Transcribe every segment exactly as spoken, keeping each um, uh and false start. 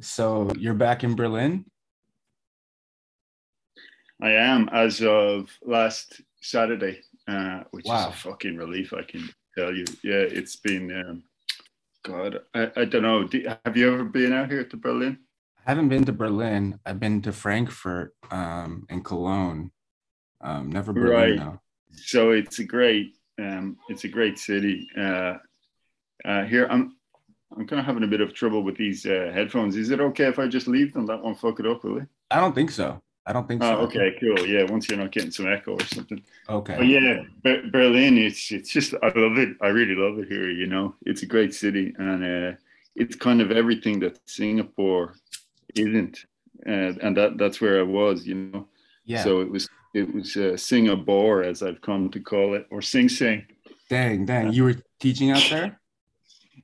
So you're back in Berlin? I am, as of last Saturday, uh, which wow. is a fucking relief, I can tell you. Yeah, it's been, um, God, I, I don't know. Do, have you ever been out here to Berlin? I haven't been to Berlin. I've been to Frankfurt um, and Cologne. Um, never Berlin, right. though. So it's a great, um, it's a great city. Uh, uh, here, I'm, I'm kind of having a bit of trouble with these uh, headphones. Is it okay if I just leave them? That won't fuck it up, will it? I don't think so. I don't think so. Oh, okay, cool. Yeah, once you're not getting some echo or something. Okay. But yeah, Be- Berlin, it's it's just, I love it. I really love it here, you know. It's a great city, and uh, it's kind of everything that Singapore isn't. Uh, and that that's where I was, you know. Yeah. So it was, it was uh, Singapore, as I've come to call it, or Sing Sing. Dang, dang. You were teaching out there?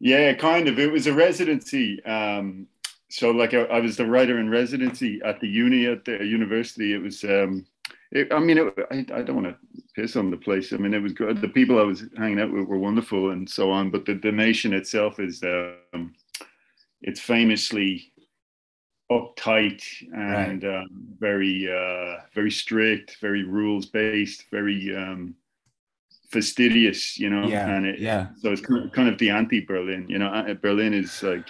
Yeah, kind of. It was a residency. Um So, like, I, I was the writer in residency at the uni, at the university. It was, um, it, I mean, it, I, I don't want to piss on the place. I mean, it was good. The people I was hanging out with were wonderful and so on. But the, the nation itself is, um, it's famously uptight and right. um, very, uh, very strict, very rules-based, very um, fastidious, you know. Yeah, and it, yeah. So it's kind of, kind of the anti-Berlin, you know. Berlin is, like...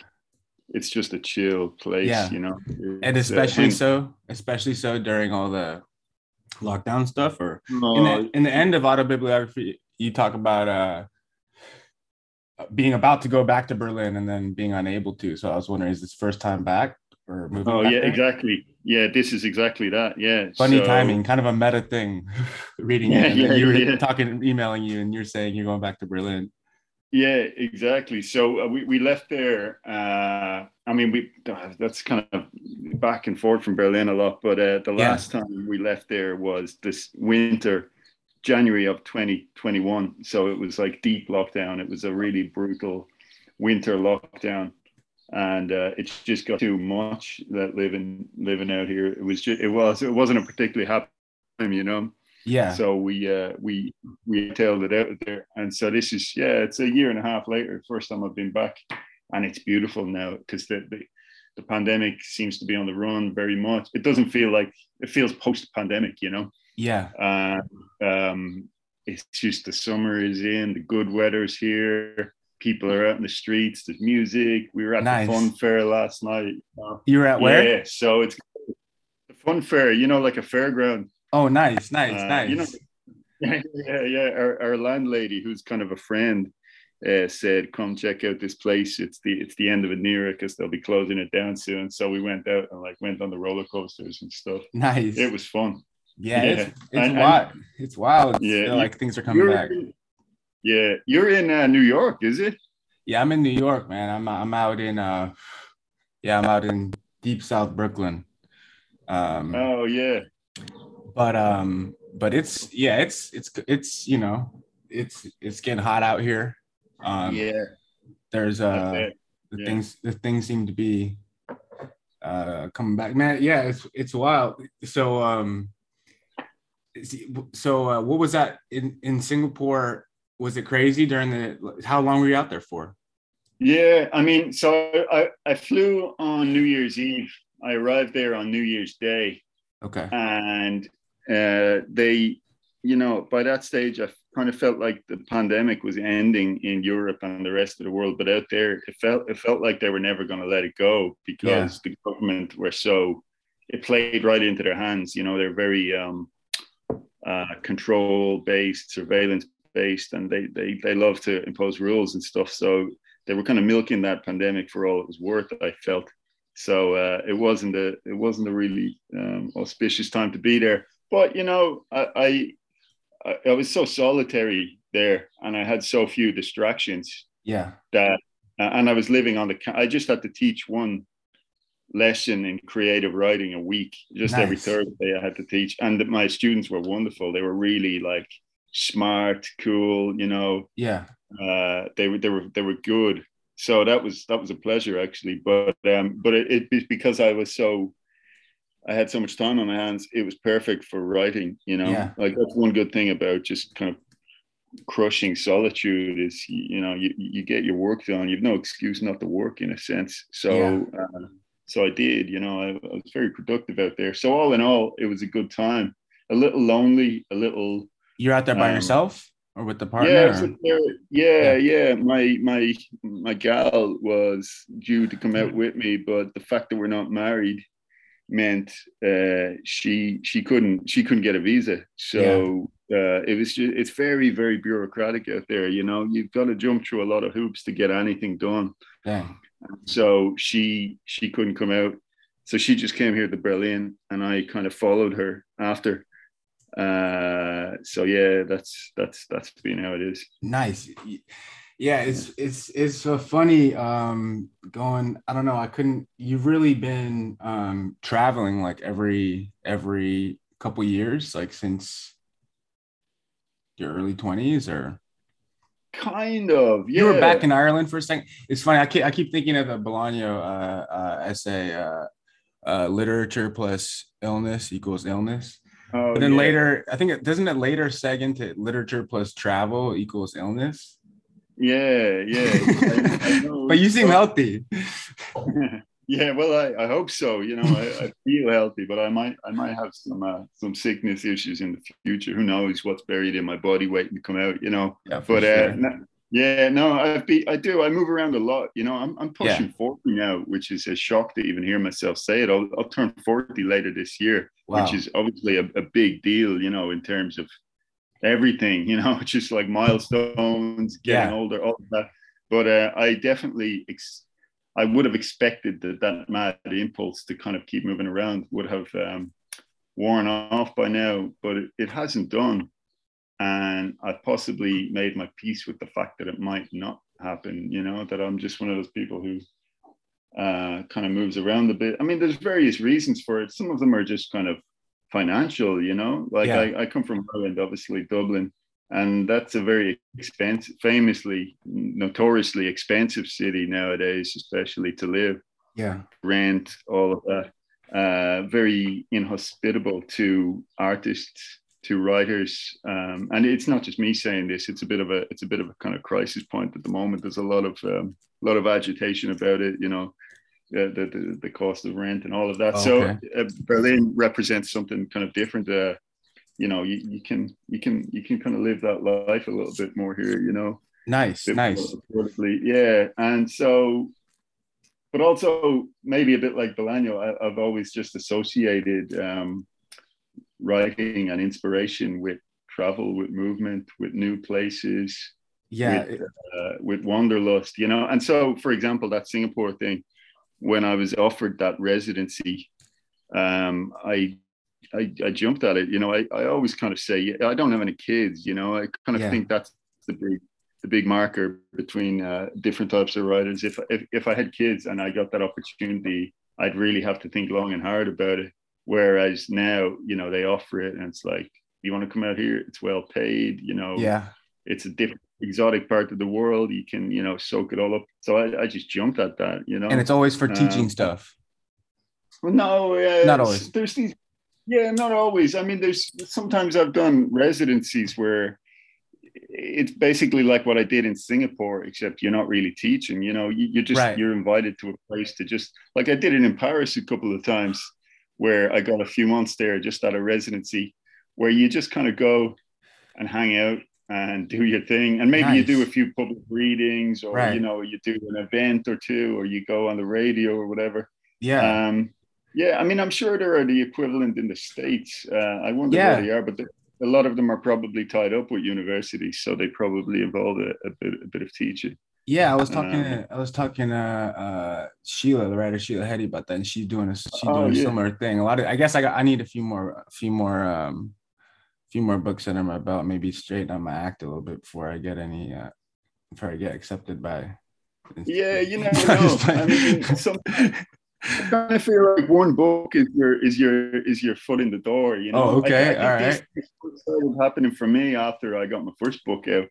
it's just a chill place, yeah. you know. It's, and especially uh, so, especially so during all the lockdown stuff. Or no, in, the, in the end of autobiography, you talk about uh, being about to go back to Berlin and then being unable to. So I was wondering, is this first time back or moving? Oh back yeah, there? exactly. Yeah, this is exactly that. Yeah. Funny so, timing, kind of a meta thing. Reading yeah, it, yeah, you were yeah. talking, emailing you, and you're saying you're going back to Berlin. Yeah, exactly. So uh, we, we left there. Uh, I mean, we that's kind of back and forth from Berlin a lot. But uh, the yeah. last time we left there was this winter, January of twenty twenty-one. So it was like deep lockdown. It was a really brutal winter lockdown. And uh, it's just got too much that living living out here. It was just, it was it wasn't a particularly happy time, you know. Yeah. So we uh, we we tailed it out there, and so this is yeah, it's a year and a half later. First time I've been back, and it's beautiful now because the, the the pandemic seems to be on the run very much. It doesn't feel like it feels post-pandemic, you know. Yeah. Uh, um, it's just the summer is in, the good weather's here. People are out in the streets. There's music. We were at nice. the fun fair last night. You were at yeah, where? Yeah. So it's the fun fair, you know, like a fairground. Oh, nice, nice, uh, nice. You know, yeah, yeah, yeah. Our, our landlady, who's kind of a friend, uh, said, come check out this place. It's the it's the end of an era because they'll be closing it down soon. So we went out and like went on the roller coasters and stuff. Nice. It was fun. Yeah, yeah. It's, it's, and, wild. And, it's wild. It's wild. Yeah, like you, things are coming back. In, yeah. You're in uh, New York, is it? Yeah, I'm in New York, man. I'm I'm out in uh yeah, I'm out in deep South Brooklyn. Um, oh yeah. But um, but it's yeah, it's it's it's you know, it's it's getting hot out here. Um, yeah, there's uh, the yeah. things the things seem to be uh coming back, man. Yeah, it's it's wild. So um, so uh, what was that in in Singapore? Was it crazy during the? How long were you out there for? Yeah, I mean, so I I flew on New Year's Eve. I arrived there on New Year's Day. Okay, and. Uh, they, you know, by that stage, I kind of felt like the pandemic was ending in Europe and the rest of the world. But out there, it felt it felt like they were never going to let it go because yeah. the government were so, it played right into their hands. You know, they're very um, uh, control-based, surveillance-based, and they, they, they love to impose rules and stuff. So they were kind of milking that pandemic for all it was worth, I felt. So uh, it wasn't a, it wasn't a really um, auspicious time to be there. But, you know, I, I I was so solitary there and I had so few distractions. Yeah. That, and I was living on the, I just had to teach one lesson in creative writing a week, just nice. every Thursday I had to teach. And my students were wonderful. They were really like smart, cool, you know. Yeah. Uh, they were, they were, they were good. So that was, that was a pleasure actually. But, um, but it, it because I was so, I had so much time on my hands. It was perfect for writing, you know, yeah. like that's one good thing about just kind of crushing solitude is, you know, you, you get your work done. You've no excuse not to work in a sense. So yeah. uh, so I did, you know, I, I was very productive out there. So all in all, it was a good time. A little lonely, a little. You're out there by um, yourself or with the partner? Yeah, there, yeah, yeah. My my my gal was due to come out with me, but the fact that we're not married meant uh, she she couldn't she couldn't get a visa. So yeah. uh, it was just, it's very very bureaucratic out there. You know, you've got to jump through a lot of hoops to get anything done. Yeah. So she she couldn't come out. So she just came here to Berlin, and I kind of followed her after. Uh, so yeah, that's that's that's been how it is. Nice, yeah. It's it's it's so funny. Um, going, I don't know. I couldn't. You've really been um, traveling like every every couple years, like since your early twenties, or kind of. Yeah. You were back in Ireland for a second. It's funny. I keep I keep thinking of the Bolaño uh, uh, essay. Uh, Uh, literature plus illness equals illness. Oh, but then yeah. later, I think, it doesn't it later seg into literature plus travel equals illness? Yeah, yeah. I, I know. But you seem healthy. Yeah, well, I, I hope so. You know, I, I feel healthy, but I might I might have some uh, some sickness issues in the future. Who knows what's buried in my body waiting to come out? You know. Yeah, but sure. uh, no, yeah, no, I be I do. I move around a lot. You know, I'm I'm pushing yeah. forty now, which is a shock to even hear myself say it. I'll, I'll turn forty later this year, wow. which is obviously a, a big deal, you know, in terms of everything, you know, just like milestones, getting yeah. older, all of that. But uh, I definitely, ex- I would have expected that that mad impulse to kind of keep moving around would have um, worn off by now, but it, it hasn't done. And I possibly made my peace with the fact that it might not happen, you know, that I'm just one of those people who uh, kind of moves around a bit. I mean, there's various reasons for it. Some of them are just kind of financial, you know, like yeah. I, I come from Ireland, obviously Dublin, and that's a very expensive, famously, notoriously expensive city nowadays, especially to live, yeah, rent, all of that. Uh, very inhospitable to artists, to writers, um, and it's not just me saying this. It's a bit of a, it's a bit of a kind of crisis point at the moment. There's a lot of, um, a lot of agitation about it. You know, the the, the cost of rent and all of that. Oh, okay. So uh, Berlin represents something kind of different. Uh, you know, you, you can you can you can kind of live that life a little bit more here. You know, nice, nice, yeah. And so, but also maybe a bit like Bolaño, I, I've always just associated. Um, writing and inspiration with travel, with movement, with new places, yeah, with, uh, with wanderlust, you know. And so, for example, that Singapore thing, when I was offered that residency, um, I, I I jumped at it, you know. I, I always kind of say I don't have any kids, you know. I kind of yeah. think that's the big the big marker between uh, different types of writers. If, if if I had kids and I got that opportunity, I'd really have to think long and hard about it. Whereas now, you know, they offer it and it's like, you want to come out here? It's well paid, you know, yeah. It's a different exotic part of the world. You can, you know, soak it all up. So I, I just jumped at that, you know. And it's always for um, teaching stuff. Well, no, uh, not always. There's these, yeah, not always. I mean, there's sometimes I've done residencies where it's basically like what I did in Singapore, except you're not really teaching, you know, you, you're just, right. You're invited to a place to just, like I did it in Paris a couple of times, where I got a few months there just at a residency where you just kind of go and hang out and do your thing. And maybe nice. You do a few public readings or, right. You know, you do an event or two, or you go on the radio or whatever. Yeah. Um, yeah. I mean, I'm sure there are the equivalent in the States. Uh, I wonder yeah. where they are, but a lot of them are probably tied up with universities. So they probably involve a, a, bit, a bit of teaching. Yeah, I was talking. Uh, I was talking uh, uh, Sheila, the writer Sheila Heti, about that, and she's doing a she's doing oh, yeah. a similar thing. A lot of, I guess, I got, I need a few more, a few more, um, few more books under my belt. Maybe straighten out my act a little bit before I get any, uh, before I get accepted by. Yeah, you never know. I mean, some, I kind of feel like one book is your is your is your foot in the door. You know. Oh, okay, I, I think all right. This, this started happening for me after I got my first book out.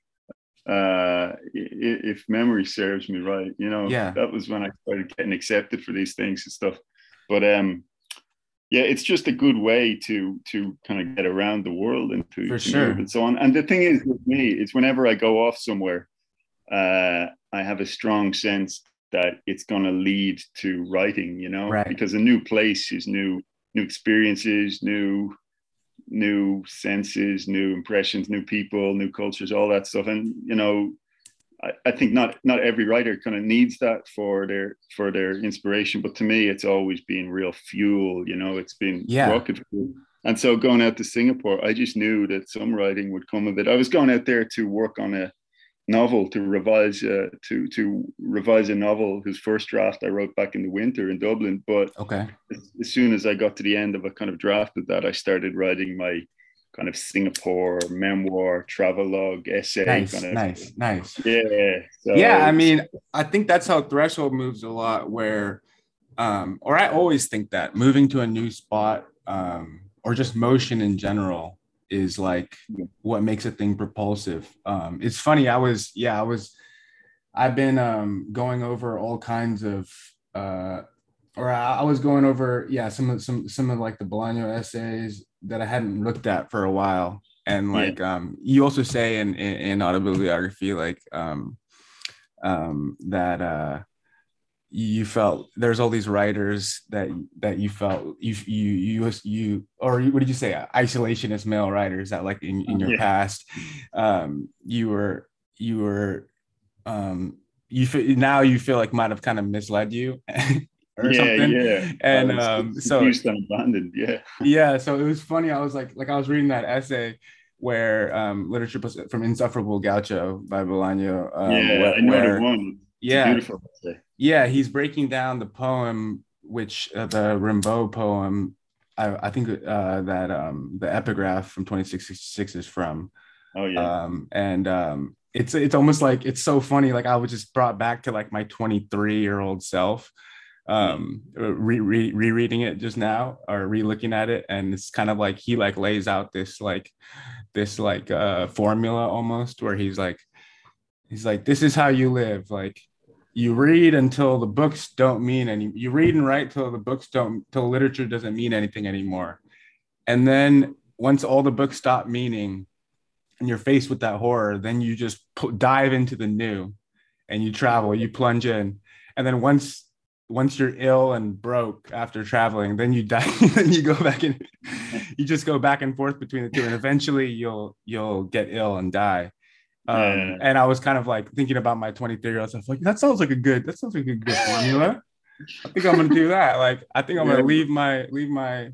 Uh, if memory serves me right, you know, yeah. That was when I started getting accepted for these things and stuff. But um, yeah, it's just a good way to to kind of get around the world and to, for to sure. move and so on. And the thing is with me is whenever I go off somewhere, uh, I have a strong sense that it's going to lead to writing, you know, right. Because a new place is new, new experiences, new, new senses, new impressions, new people, new cultures, all that stuff. And, you know, I, I think not, not every writer kind of needs that for their, for their inspiration. But to me, it's always been real fuel, you know, it's been yeah. rocket fuel. And so going out to Singapore, I just knew that some writing would come of it. I was going out there to work on a novel, to revise uh, to to revise a novel whose first draft I wrote back in the winter in Dublin. But okay. as, as soon as I got to the end of a kind of draft of that, I started writing my kind of Singapore memoir, travelogue, essay. Nice, kind of, nice, nice. Yeah. So, yeah, I mean, I think that's how Threshold moves a lot where, um, or I always think that, moving to a new spot, um, or just motion in general is like what makes a thing propulsive. Um, it's funny. I was, yeah, I was, I've been um, going over all kinds of, uh, or I, I was going over, yeah, some of, some, some of like the Bolaño essays that I hadn't looked at for a while. And like, yeah. um, you also say in, in, in autobiography, like um, um, that, uh, you felt there's all these writers that that you felt you you you you or what did you say isolationist male writers that like in, in your yeah. past um you were you were um you feel, now you feel like might have kind of misled you or yeah, something yeah and um so and abandoned. yeah yeah so it was funny. I was like like I was reading that essay where um literature from Insufferable Gaucho by Bolaño. um, yeah where, I know where, the one yeah beautiful essay. Yeah, he's breaking down the poem, which uh, the Rimbaud poem, I, I think uh, that um, the epigraph from twenty-six sixty-six is from. Oh, yeah. Um, and um, it's it's almost like, it's so funny. Like I was just brought back to like my twenty-three-year-old self, um, re- re- rereading it just now or re-looking at it. And it's kind of like, he like lays out this like, this like uh, formula almost where he's like, he's like, this is how you live. Like, you read until the books don't mean any, you read and write till the books don't, till literature doesn't mean anything anymore. And then once all the books stop meaning and you're faced with that horror, then you just p- dive into the new and you travel, you plunge in. And then once, once you're ill and broke after traveling, then you die, then you go back and you just go back and forth between the two. And eventually you'll, you'll get ill and die. Um, yeah. And I was kind of like thinking about my twenty-three year old self, like that sounds like a good that sounds like a good formula. I think I'm gonna do that. Like I think I'm yeah. gonna leave my leave my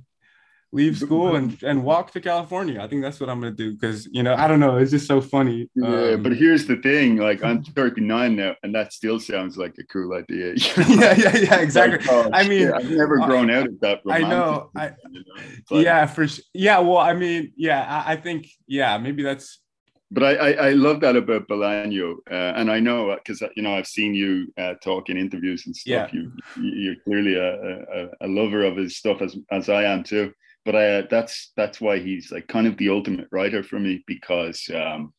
leave school and and walk to California. I think that's what I'm gonna do because you know I don't know. It's just so funny. Um, yeah, but here's the thing. Like I'm thirty-nine now, and that still sounds like a cool idea. You know? yeah, yeah, yeah, exactly. Like, oh, I mean, yeah, I've never grown uh, out of that. I know. I, you know? Like, yeah, for yeah. Well, I mean, yeah. I, I think yeah. Maybe that's. But I, I, I love that about Bolaño, uh, and I know because you know I've seen you uh, talk in interviews and stuff. Yeah. You you're clearly a, a, a lover of his stuff as as I am too. But I, uh, that's that's why he's like kind of the ultimate writer for me because um,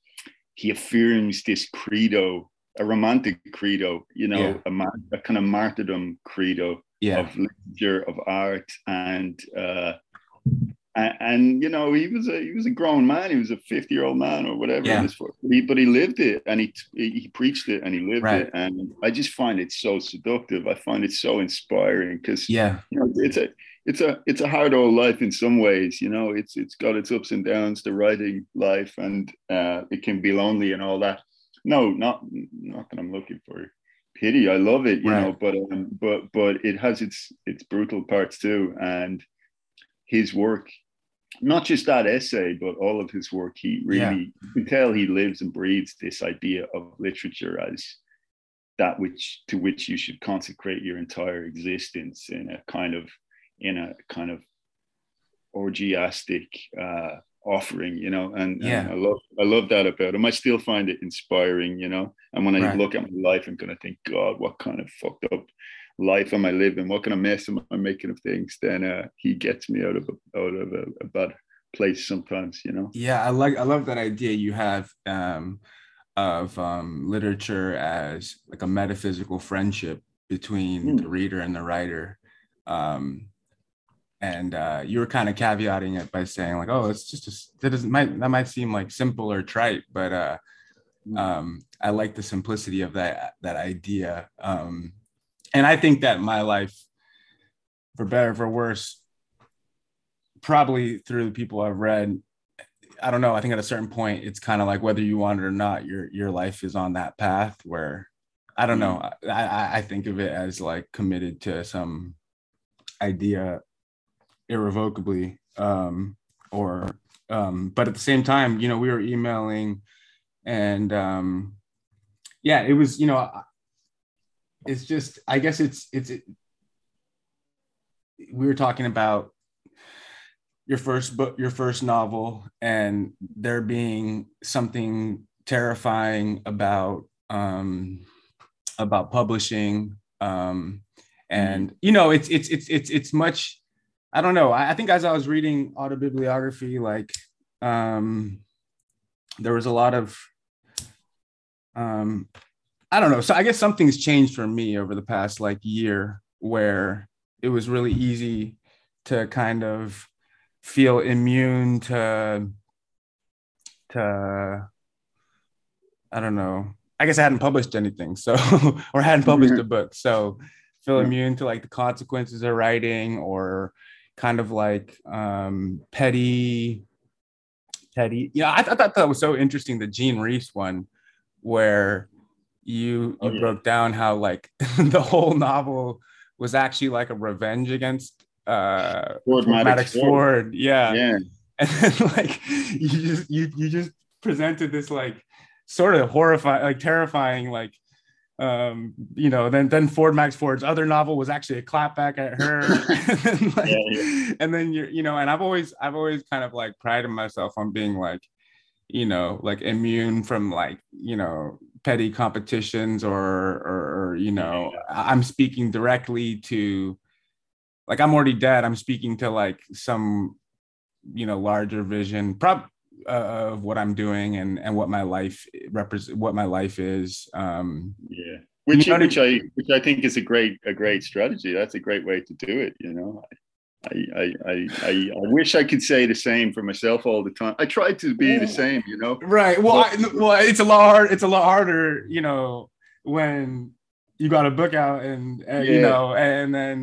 he affirms this credo, a romantic credo, you know, yeah. a, a kind of martyrdom credo yeah. of literature, of art, and. Uh, And, and you know he was a he was a grown man. He was a fifty year old man or whatever. Yeah. He, but he lived it and he he preached it and he lived right. it. And I just find it so seductive. I find it so inspiring because yeah, you know, it's a it's a it's a hard old life in some ways. You know, it's it's got its ups and downs. The writing life and uh, it can be lonely and all that. No, not not that I'm looking for pity. I love it. You right. know, but um, but but it has its its brutal parts too. And his work. Not just that essay, but all of his work, he really, yeah. you can tell he lives and breathes this idea of literature as that which to which you should consecrate your entire existence in a kind of, in a kind of orgiastic uh, offering, you know, and, yeah. and I love I love that about him. I still find it inspiring, you know, and when I right. look at my life, I'm going to think, God, what kind of fucked up life am I living? What kind of mess am I making of things? Then uh, he gets me out of a, out of a, a bad place sometimes, you know. Yeah, I like I love that idea you have um, of um, literature as like a metaphysical friendship between mm. the reader and the writer. Um, and uh, you were kind of caveating it by saying like, oh, it's just a, that doesn't might that might seem like simple or trite, but uh, mm. um, I like the simplicity of that that idea. Um, And I think that my life, for better or for worse, probably through the people I've read, I don't know, I think at a certain point, it's kind of like whether you want it or not, your your life is on that path where, I don't know, I, I think of it as like committed to some idea irrevocably, um, or, um, but at the same time, you know, we were emailing and um, yeah, it was, you know, it's just, I guess it's, it's, it, we were talking about your first book, your first novel, and there being something terrifying about, um, about publishing. Um, and, mm-hmm. you know, it's, it's, it's, it's, it's much, I don't know. I, I think as I was reading autobiography, like, um, there was a lot of, um, I don't know. So I guess something's changed for me over the past like year where it was really easy to kind of feel immune to, to, I don't know, I guess I hadn't published anything, so, or hadn't published a book. So feel yeah. immune to like the consequences of writing or kind of like um, petty, petty. Yeah, I, th- I thought that was so interesting, the Jean Rhys one, where you, you oh, yeah. broke down how like the whole novel was actually like a revenge against uh, Ford Madox Ford. Ford. Yeah. yeah. And then like, you just, you, you just presented this like, sort of horrifying, like terrifying, like, um, you know, then then Ford Madox Ford's other novel was actually a clapback at her. and, then like, yeah, yeah. and then you're, you know, and I've always, I've always kind of like prided myself on being like, you know, like immune from like, you know, petty competitions or, or, or you know, I'm speaking directly to, like, I'm already dead. I'm speaking to like some, you know, larger vision, probably, Uh, of what I'm doing and and what my life represent, what my life is. Um, yeah, which you know which I, mean? I which I think is a great a great strategy. That's a great way to do it. You know, I I I I, I wish I could say the same for myself all the time. I try to be yeah. the same. You know, right? Well, but, I, well, it's a lot hard. It's a lot harder. You know, when you got a book out and, and yeah. you know, and then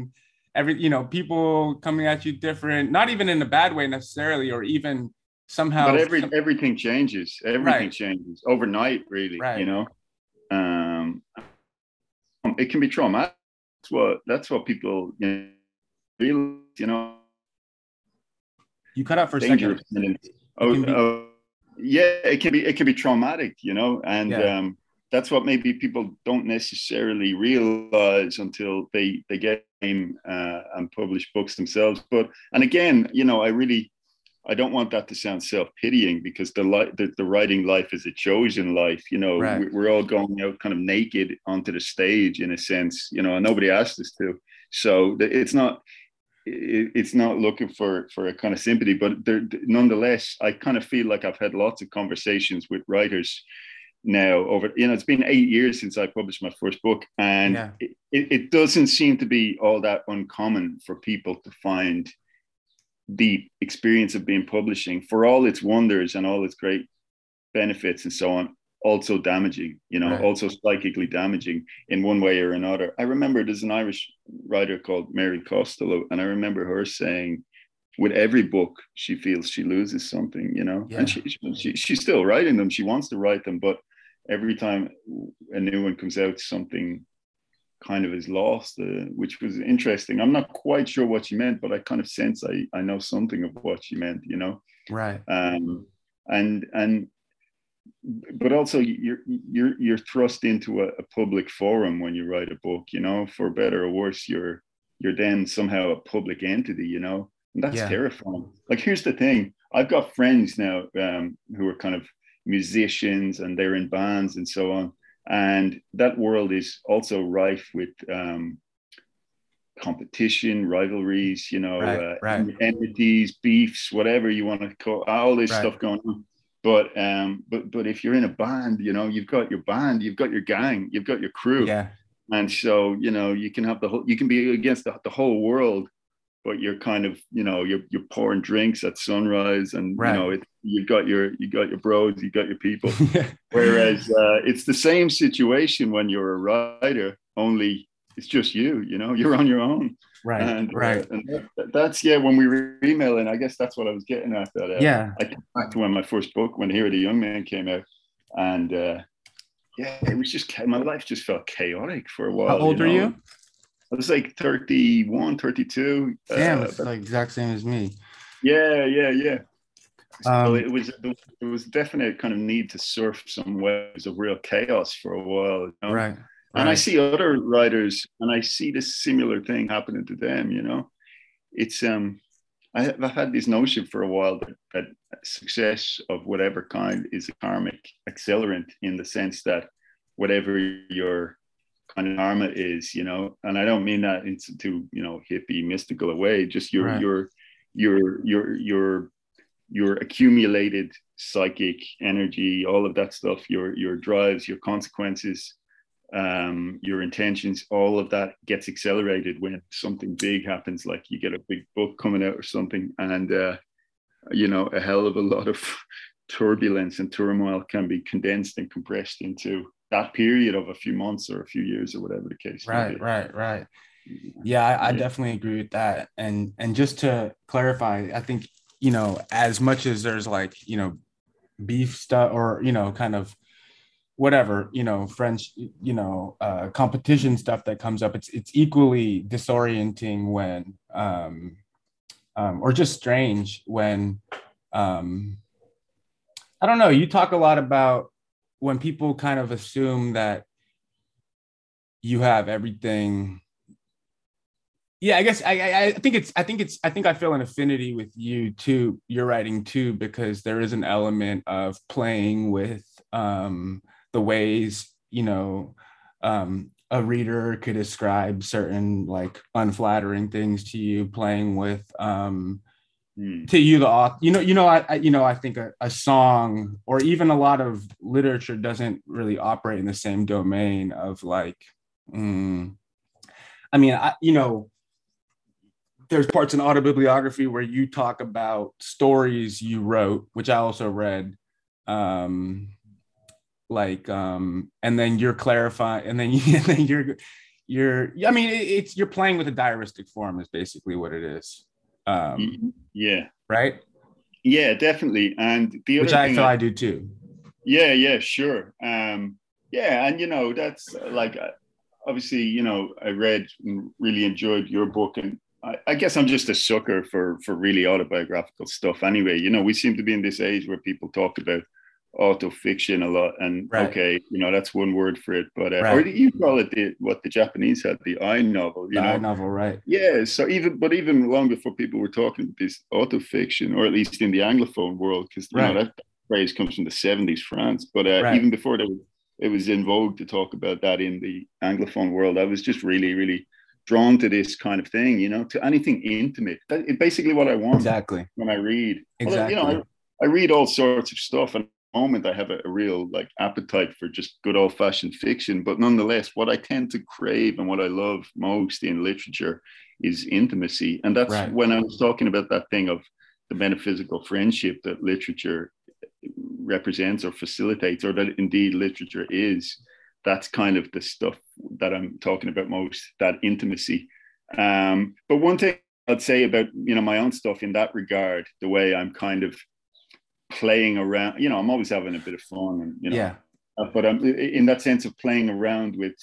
every you know people coming at you different, not even in a bad way necessarily, or even. Somehow, but every some, everything changes. Everything right. changes overnight, really. Right. You know, um, it can be traumatic. That's what that's what people you know, realize. You know, you cut out for a second. Oh, be- oh, yeah, it can be it can be traumatic. You know, and yeah. um, that's what maybe people don't necessarily realize until they they get um, uh, and publish books themselves. But and again, you know, I really. I don't want that to sound self-pitying because the, li- the the writing life is a chosen life. You know, right. we, we're all going out kind of naked onto the stage in a sense, you know, and nobody asked us to. So it's not, it, it's not looking for, for a kind of sympathy, but there, nonetheless, I kind of feel like I've had lots of conversations with writers now over, you know, it's been eight years since I published my first book and yeah. it, it doesn't seem to be all that uncommon for people to find the experience of being publishing, for all its wonders and all its great benefits and so on, also damaging, you know, right. also psychically damaging in one way or another. I remember there's an Irish writer called Mary Costello, and I remember her saying with every book, she feels she loses something, you know, yeah. and she, she she's still writing them. She wants to write them, but every time a new one comes out, something kind of is lost, uh, which was interesting. I'm not quite sure what she meant, but I kind of sense I, I know something of what she meant, you know? Right. Um, and, and, but also you're, you're, you're thrust into a, a public forum when you write a book, you know, for better or worse, you're, you're then somehow a public entity, you know, and that's yeah. terrifying. Like, here's the thing. I've got friends now um, who are kind of musicians and they're in bands and so on. And that world is also rife with um, competition, rivalries, you know, right, uh, right. enmities, beefs, whatever you want to call all this right. stuff going on. But um, but but if you're in a band, you know, you've got your band, you've got your gang, you've got your crew, yeah. and so you know you can have the whole, you can be against the, the whole world, but you're kind of you know you're you're pouring drinks at sunrise, and right. you know it. You've got your you got your bros, you got your people. Whereas uh, it's the same situation when you're a writer, only it's just you, you know, you're on your own. Right. And, right. Uh, and that's, yeah, when we were emailing, I guess that's what I was getting at. That, uh, yeah. I came back to when my first book, when Here the Young Man came out. And uh, yeah, it was just, my life just felt chaotic for a while. How old you know? are you? I was like thirty-one, thirty-two. Yeah, uh, it's the exact same as me. Yeah, yeah, yeah. So um, it was it was definitely a kind of need to surf some waves of real chaos for a while. You know? Right. And right. I see other writers, and I see this similar thing happening to them. You know, it's um, I, I've had this notion for a while that, that success of whatever kind is a karmic accelerant, in the sense that whatever your kind of karma is, you know, and I don't mean that in too, you know, hippie mystical a way. Just your right. your your your your your accumulated psychic energy, all of that stuff, your your drives, your consequences. Um, your intentions, all of that gets accelerated when something big happens, like you get a big book coming out or something, and uh, you know, a hell of a lot of turbulence and turmoil can be condensed and compressed into that period of a few months or a few years or whatever the case may be. Right, right, right. Yeah, I, I yeah. definitely agree with that. And and just to clarify, I think, you know, as much as there's like, you know, beef stuff or, you know, kind of whatever, you know, French, you know, uh, competition stuff that comes up, it's it's equally disorienting when, um, um, or just strange when, um, I don't know, you talk a lot about when people kind of assume that you have everything. Yeah, I guess I, I think it's, I think it's, I think I feel an affinity with you too, your writing too, because there is an element of playing with, um, the ways, you know, um, a reader could ascribe certain like unflattering things to you, playing with, um, mm. to you, the author, you know, you know, I, I you know, I think a, a song or even a lot of literature doesn't really operate in the same domain of like, mm, I mean, I, you know, there's parts in autobiography where you talk about stories you wrote, which I also read, um, like um and then you're clarifying and then, you, and then you're you're I mean it, it's you're playing with a diaristic form is basically what it is. Um yeah, right, yeah, definitely. And the other which I thought I, I do too. Yeah, yeah, sure. Um yeah, and you know, that's like, obviously, you know, I read and really enjoyed your book, and I, I guess I'm just a sucker for for really autobiographical stuff anyway. You know, we seem to be in this age where people talk about autofiction a lot, and right. okay, you know, that's one word for it, but uh, right. or you call it the, what the Japanese had, the I novel, you the know I novel, right? Yeah, so even but even long before people were talking about this autofiction, or at least in the Anglophone world, because you right. know that phrase comes from the seventies France, but uh, right. even before that, it was in vogue to talk about that in the Anglophone world. I was just really really drawn to this kind of thing, you know, to anything intimate. That, it, basically what I want exactly when I read exactly although, you know, I, I read all sorts of stuff, and moment I have a, a real like appetite for just good old-fashioned fiction, but nonetheless what I tend to crave and what I love most in literature is intimacy. And that's right. when I was talking about that thing of the metaphysical friendship that literature represents or facilitates, or that indeed literature is, that's kind of the stuff that I'm talking about most, that intimacy. Um but one thing I'd say about, you know, my own stuff in that regard, the way I'm kind of playing around, you know, I'm always having a bit of fun, and you know, yeah. but I'm in that sense of playing around with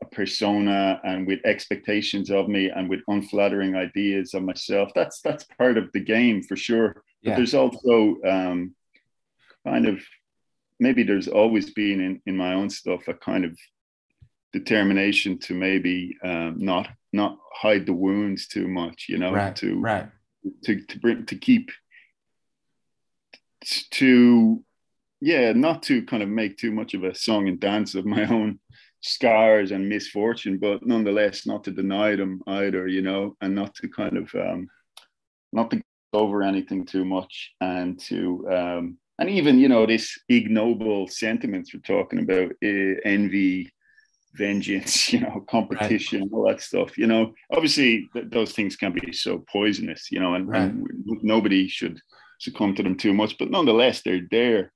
a persona and with expectations of me and with unflattering ideas of myself. That's that's part of the game for sure. Yeah. But there's also um, kind of maybe there's always been in, in my own stuff a kind of determination to maybe um, not not hide the wounds too much, you know, right, to right. to to bring to keep. to yeah not to kind of make too much of a song and dance of my own scars and misfortune, but nonetheless not to deny them either, you know, and not to kind of um not to go over anything too much, and to um and even, you know, this ignoble sentiments we're talking about, uh, envy, vengeance, you know, competition, right. all that stuff, you know, obviously th- those things can be so poisonous, you know, and, right. and nobody should succumb to them too much, but nonetheless they're there,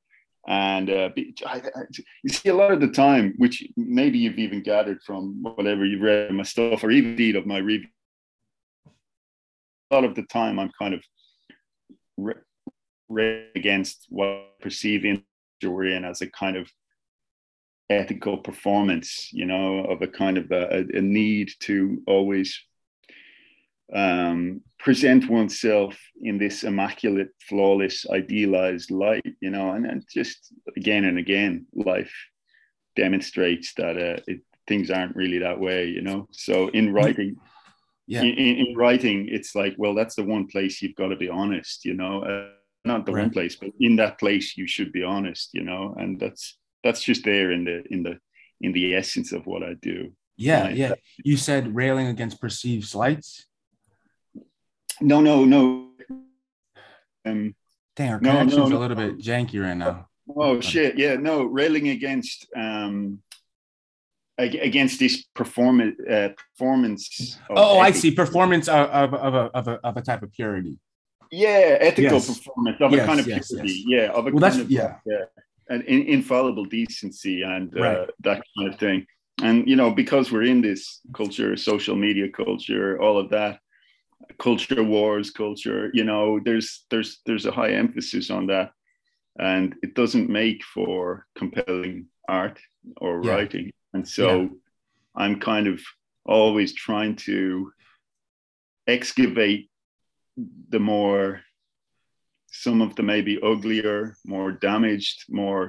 And uh, you see a lot of the time, which maybe you've even gathered from whatever you've read of my stuff, or even of my review, a lot of the time I'm kind of re re against what I perceive in Jorian as a kind of ethical performance, you know, of a kind of a, a need to always um, present oneself in this immaculate, flawless, idealized light, you know, and, and just again and again, life demonstrates that uh, it, things aren't really that way, you know. So in writing, yeah, in, in writing, it's like, well, that's the one place you've got to be honest, you know, uh, not the right. one place, but in that place you should be honest, you know, and that's that's just there in the in the in the essence of what I do. Yeah, right? Yeah. You said railing against perceived slights. No, no, no. Um, Dang, our no, connection's no, a little no. bit janky right now. Oh shit! Yeah, no, railing against um, against this performance uh, performance. Of oh, ethics. I see. Performance of of, of, a, of a of a type of purity. Yeah, ethical yes. performance of yes, a kind of yes, purity. Yes. Yeah, of a well, kind of yeah. yeah. An in, infallible decency and right. uh, that kind of thing. And, you know, because we're in this culture, social media culture, all of that, culture wars, culture, you know, there's, there's, there's a high emphasis on that. And it doesn't make for compelling art or yeah. writing. And so yeah. I'm kind of always trying to excavate the more... some of the maybe uglier, more damaged, more,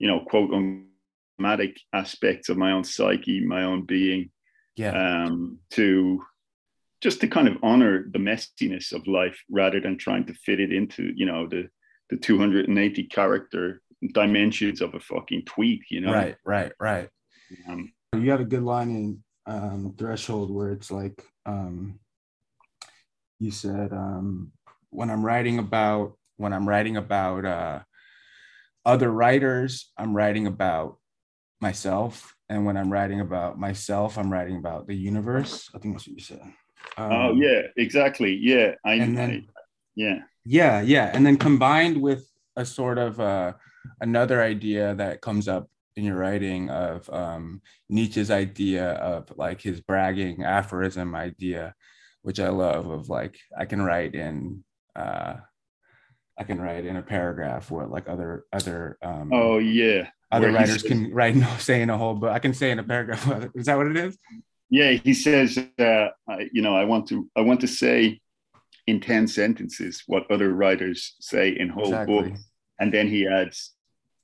you know, quote unquote, aspects of my own psyche, my own being, yeah. um, to just to kind of honor the messiness of life rather than trying to fit it into, you know, the, the two hundred eighty character dimensions of a fucking tweet, you know? Right, right, right. Um, you have a good line in um, Threshold where it's like, um, you said, um, when I'm writing about, when I'm writing about uh, other writers, I'm writing about myself. And when I'm writing about myself, I'm writing about the universe. I think that's what you said. Um, oh yeah, exactly. Yeah. I, and then, I, yeah. Yeah. Yeah. And then combined with a sort of uh, another idea that comes up in your writing of um, Nietzsche's idea of like his bragging aphorism idea, which I love, of like, I can write in, uh, I can write in a paragraph what like other, other, um, oh yeah. Other Where writers says, can write, no, say in a whole book. I can say in a paragraph. Is that what it is? Yeah. He says, uh, I, you know, I want to, I want to say in ten sentences what other writers say in whole exactly. books. And then he adds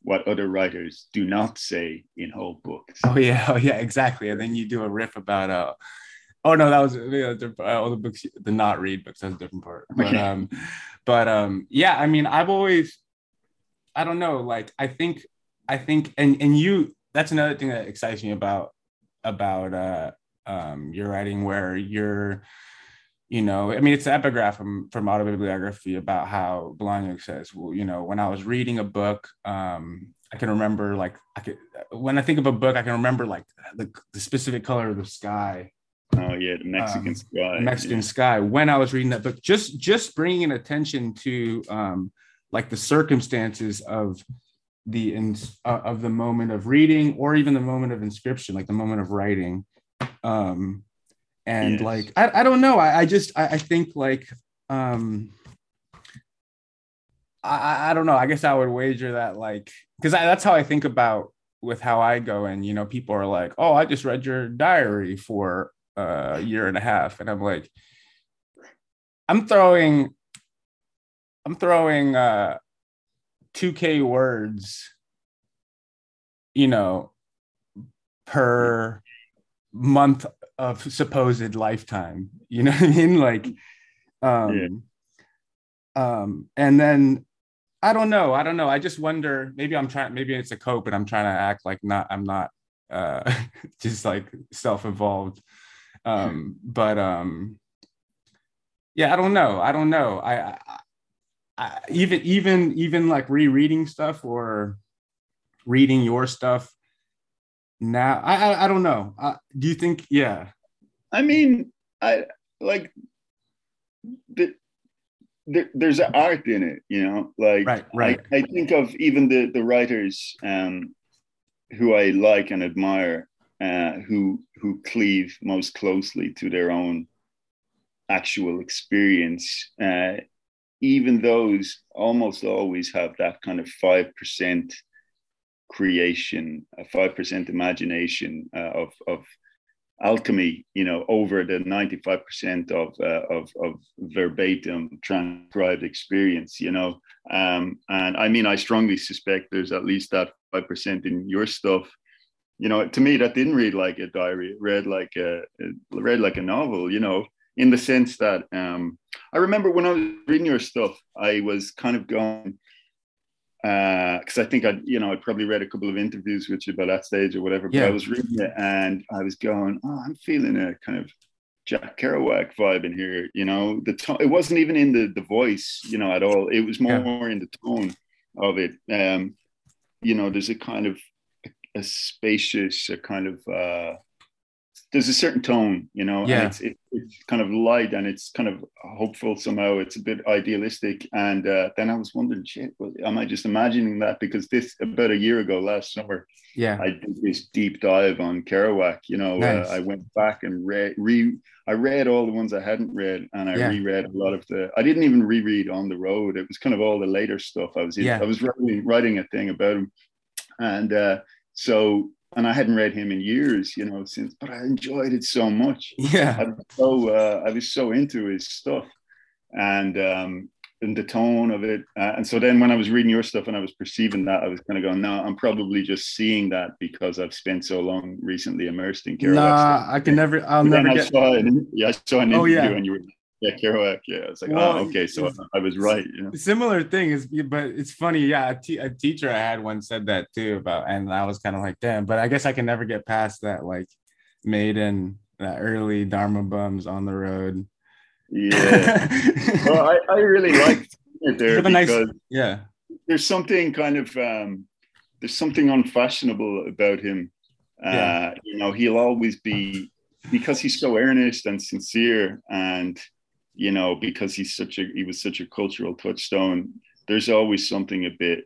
what other writers do not say in whole books. Oh yeah. Oh yeah, exactly. And then you do a riff about, uh, oh no, that was uh, all the books, the not read books. That's a different part. But um, but um, yeah, I mean, I've always, I don't know, like I think, I think, and and you, that's another thing that excites me about about uh, um, your writing, where you're, you know, I mean, it's an epigraph from from autobiography about how Bolaño says, well, you know, when I was reading a book, um, I can remember like I could, when I think of a book, I can remember like the, the specific color of the sky. Oh yeah, the Mexican um, sky. Mexican yeah. sky. When I was reading that book, just just bringing attention to um, like the circumstances of the in, uh, of the moment of reading, or even the moment of inscription, like the moment of writing, um, and yes. like I, I don't know. I, I just I, I think like um, I I don't know. I guess I would wager that like because that's how I think about with how I go, and you know, people are like, oh, I just read your diary for a year and a half, and I'm like, I'm throwing, I'm throwing uh, two K words, you know, per month of supposed lifetime. You know what I mean? Like, um, yeah. um, and then I don't know, I don't know. I just wonder. Maybe I'm trying. Maybe it's a cope, and I'm trying to act like not. I'm not uh, just like self-involved. Um, but, um, yeah, I don't know. I don't know. I, I, I, even, even, even like rereading stuff or reading your stuff now, I, I, I don't know. Uh, do you think, yeah. I mean, I like the, there, there's an art in it, you know, like right, right. I, I think of even the, the writers um, who I like and admire, uh, who who cleave most closely to their own actual experience. Uh, even those almost always have that kind of five percent creation, a five percent imagination uh, of, of alchemy, you know, over the ninety-five percent of, uh, of of verbatim transcribed experience, you know. Um, and I mean, I strongly suspect there's at least that five percent in your stuff. You know, to me, that didn't read like a diary. It read like a, it read like a novel, you know, in the sense that um, I remember when I was reading your stuff, I was kind of going, because uh, I think I, you know, I probably read a couple of interviews with you by that stage or whatever. But yeah. I was reading it and I was going, "Oh, I'm feeling a kind of Jack Kerouac vibe in here." You know, the to- it wasn't even in the, the voice, you know, at all. It was more, yeah. more in the tone of it. Um, you know, there's a kind of a, a spacious, a kind of uh, there's a certain tone, you know. Yeah. And it's, it, it's kind of light and it's kind of hopeful somehow. It's a bit idealistic. And uh, then I was wondering, shit, well, am I just imagining that? Because this, about a year ago, last summer, yeah, I did this deep dive on Kerouac. You know, nice. uh, I went back and read, re, I read all the ones I hadn't read, and I yeah. reread a lot of the, I didn't even reread On the Road. It was kind of all the later stuff. I was, yeah. I was writing, writing a thing about him. And uh, so, and I hadn't read him in years, you know, since, but I enjoyed it so much. Yeah. I was so, uh, I was so into his stuff and, um, and the tone of it. Uh, and so then when I was reading your stuff and I was perceiving that, I was kind of going, no, I'm probably just seeing that because I've spent so long recently immersed in Kerouac. Nah, stuff. I can never, I'll but never I get... Saw an, yeah, I saw an interview oh, yeah. and you were... Yeah, Kerouac. Yeah, it's like, well, oh, okay, so I was right. You know? Similar thing is, but it's funny. Yeah, a, t- a teacher I had once said that too about, and I was kind of like, damn. But I guess I can never get past that, like, Maiden, that early Dharma Bums, On the Road. Yeah. Well, I, I really liked it there because nice, yeah, there's something kind of um, there's something unfashionable about him. Uh, yeah. You know, he'll always be, because he's so earnest and sincere and, you know, because he's such a, he was such a cultural touchstone, there's always something a bit,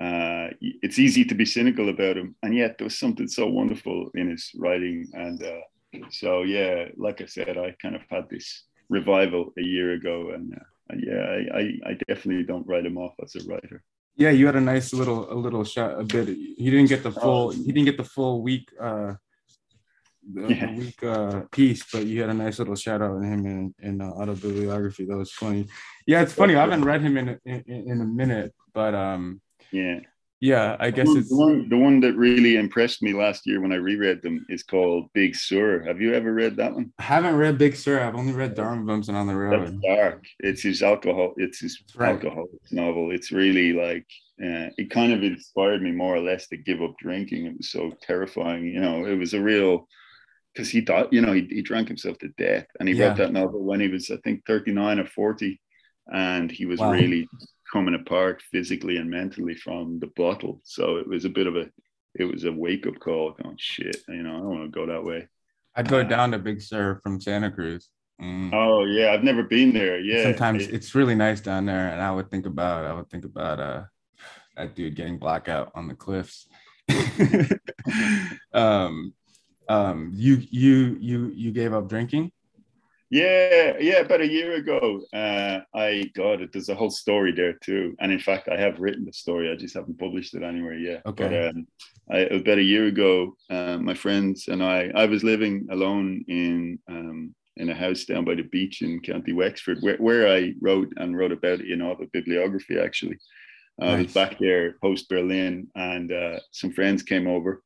uh, it's easy to be cynical about him. And yet there was something so wonderful in his writing. And uh, so, yeah, like I said, I kind of had this revival a year ago. And uh, yeah, I, I, I definitely don't write him off as a writer. Yeah, you had a nice little, a little shot, a bit. He didn't get the full, he didn't get the full week, uh, The, yeah. the week uh, piece, but you had a nice little shout out on him in, in uh, autobiography. That was funny. Yeah, it's funny. I haven't read him in in, in a minute, but um, yeah, yeah. I guess the one, it's the one, the one that really impressed me last year when I reread them is called Big Sur. Have you ever read that one? I haven't read Big Sur. I've only read Dharma Bums and On the Road. That's dark. It's his alcohol. It's his right. alcohol novel. It's really like. Uh, it kind of inspired me more or less to give up drinking. It was so terrifying. You know, it was a real. Because he thought, you know, he, he drank himself to death, and he yeah. wrote that novel when he was, I think, thirty-nine or forty, and he was wow. really coming apart physically and mentally from the bottle. So it was a bit of a, it was a wake up call. Going, shit, you know, I don't want to go that way. I'd go uh, down to Big Sur from Santa Cruz. Mm. Oh yeah, I've never been there. Yeah, sometimes it, it's really nice down there, and I would think about, I would think about uh, that dude getting blackout on the cliffs. um. Um, you you you you gave up drinking? Yeah, yeah, about a year ago. Uh, I got it. There's a whole story there too, and in fact, I have written the story. I just haven't published it anywhere yet. Okay. But, um, I, about a year ago, uh, my friends and I, I was living alone in um, in a house down by the beach in County Wexford, where where I wrote and wrote about it in autobiography. Actually, uh, nice. I was back there post Berlin, and uh, some friends came over.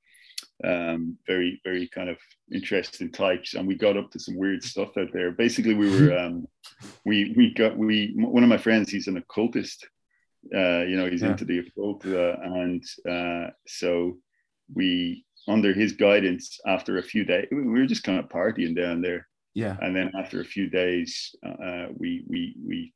Um, very, very kind of interesting types, and we got up to some weird stuff out there. Basically, we were, um, we we got we one of my friends, he's an occultist, uh, you know, he's yeah. into the occult, uh, and uh, so we, under his guidance, after a few days, we were just kind of partying down there, yeah. And then after a few days, uh, we we we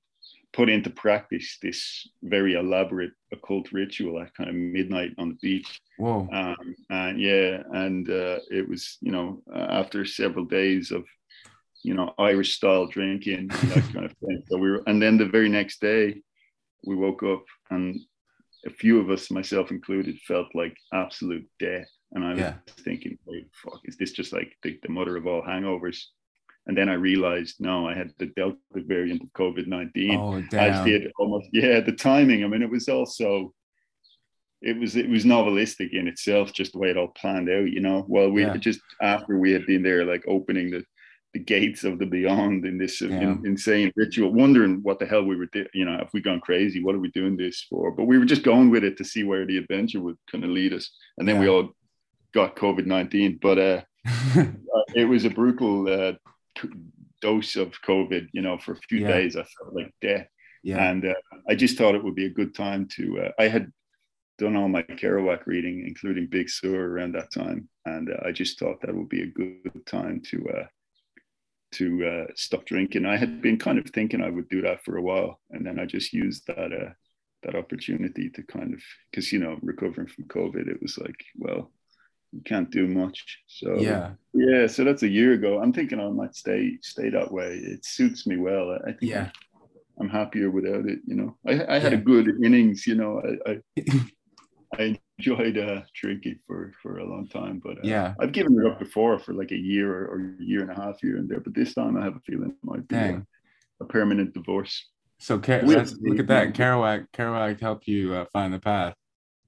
put into practice this very elaborate occult ritual at kind of midnight on the beach. Whoa. Um, and yeah, and uh, it was, you know, uh, after several days of you know, Irish style drinking, that kind of thing. So we were, and then the very next day we woke up and a few of us, myself included, felt like absolute death. And I was yeah. thinking, wait, fuck, is this just like the, the mother of all hangovers? And then I realized, no, I had the Delta variant of COVID nineteen. Oh, damn. I did almost, yeah, the timing. I mean, it was also, it was it was novelistic in itself, just the way it all planned out, you know? Well, we yeah. just, after we had been there, like opening the, the gates of the beyond in this yeah. in, insane ritual, wondering what the hell we were doing, you know, have we gone crazy? What are we doing this for? But we were just going with it to see where the adventure would kind of lead us. And then yeah. we all got COVID nineteen, but uh, it was a brutal uh, dose of COVID, you know, for a few yeah. days. I felt like death. Yeah. And uh, I just thought it would be a good time to, uh, I had done all my Kerouac reading, including Big Sur around that time. And uh, I just thought that would be a good time to uh, to uh, stop drinking. I had been kind of thinking I would do that for a while. And then I just used that uh, that opportunity to kind of, because, you know, recovering from COVID, it was like, well, you can't do much. So yeah, yeah. So that's a year ago. I'm thinking I might stay stay that way. It suits me well. I think yeah. I'm happier without it. You know, I, I had yeah. a good innings. You know, I I, I enjoyed uh, drinking for for a long time, but uh, yeah, I've given it up before for like a year or, or a year and a half year in there. But this time I have a feeling it might be a, a permanent divorce. So Car- With, look at that, Kerouac. Kerouac helped you uh, find the path.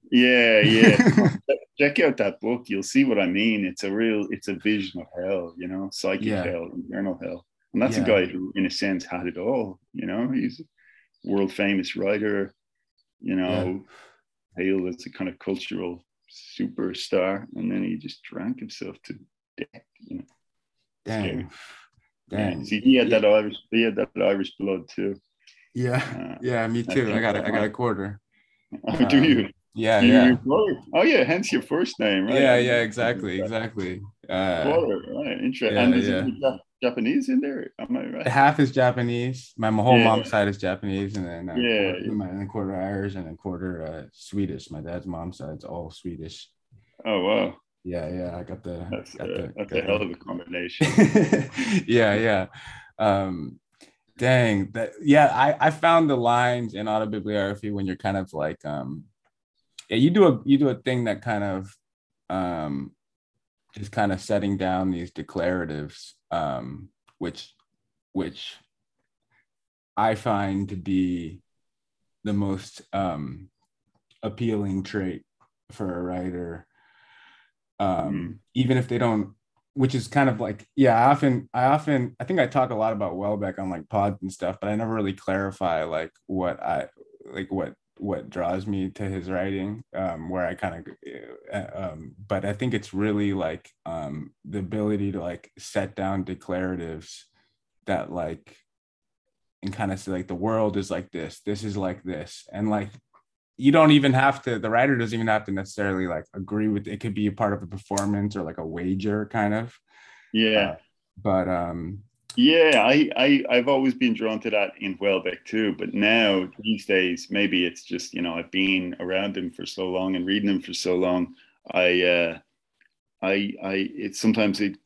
Yeah, yeah. Check out that book. You'll see what I mean. It's a real, it's a vision of hell, you know, psychic yeah. hell, internal hell. And that's yeah. a guy who, in a sense, had it all, you know. He's a world famous writer, you know, yeah. hailed as a kind of cultural superstar. And then he just drank himself to death, you know. Damn. Damn. Yeah. See, he had that yeah. Irish, he had that Irish blood too. Yeah. Uh, yeah, me too. I, I got a, I got a quarter. Oh, um, do you? Yeah, yeah. Oh, yeah. Hence your first name, right? Yeah, yeah. Exactly, exactly. Uh, Water, right? Interesting. Yeah, and is yeah. it Japanese in there? Am I right? Half is Japanese. My whole yeah. mom's side is Japanese, and then uh, yeah, quarter, yeah. my and a quarter Irish and a quarter uh, Swedish. My dad's mom's side's all Swedish. Oh wow. Yeah, yeah. I got the. That's, got the, uh, that's got a hell of a combination. yeah, yeah. Um, dang. That. Yeah, I I found the lines in autobiography when you're kind of like um. Yeah, you do a you do a thing that kind of um is kind of setting down these declaratives, um, which which I find to be the most um appealing trait for a writer. Um, mm-hmm. even if they don't, which is kind of like, yeah, I often I often I think I talk a lot about Houellebecq on like pods and stuff, but I never really clarify like what I like what what draws me to his writing, um, where I kind of, um, but I think it's really like um, the ability to like set down declaratives that like, and kind of say like the world is like this, this is like this. And like, you don't even have to, the writer doesn't even have to necessarily like agree with, it could be a part of a performance or like a wager kind of. Yeah. Uh, but um Yeah, I, I, I've always been drawn to that in Houellebecq too, but now these days, maybe it's just, you know, I've been around him for so long and reading him for so long, I, uh, I, I, it's sometimes it,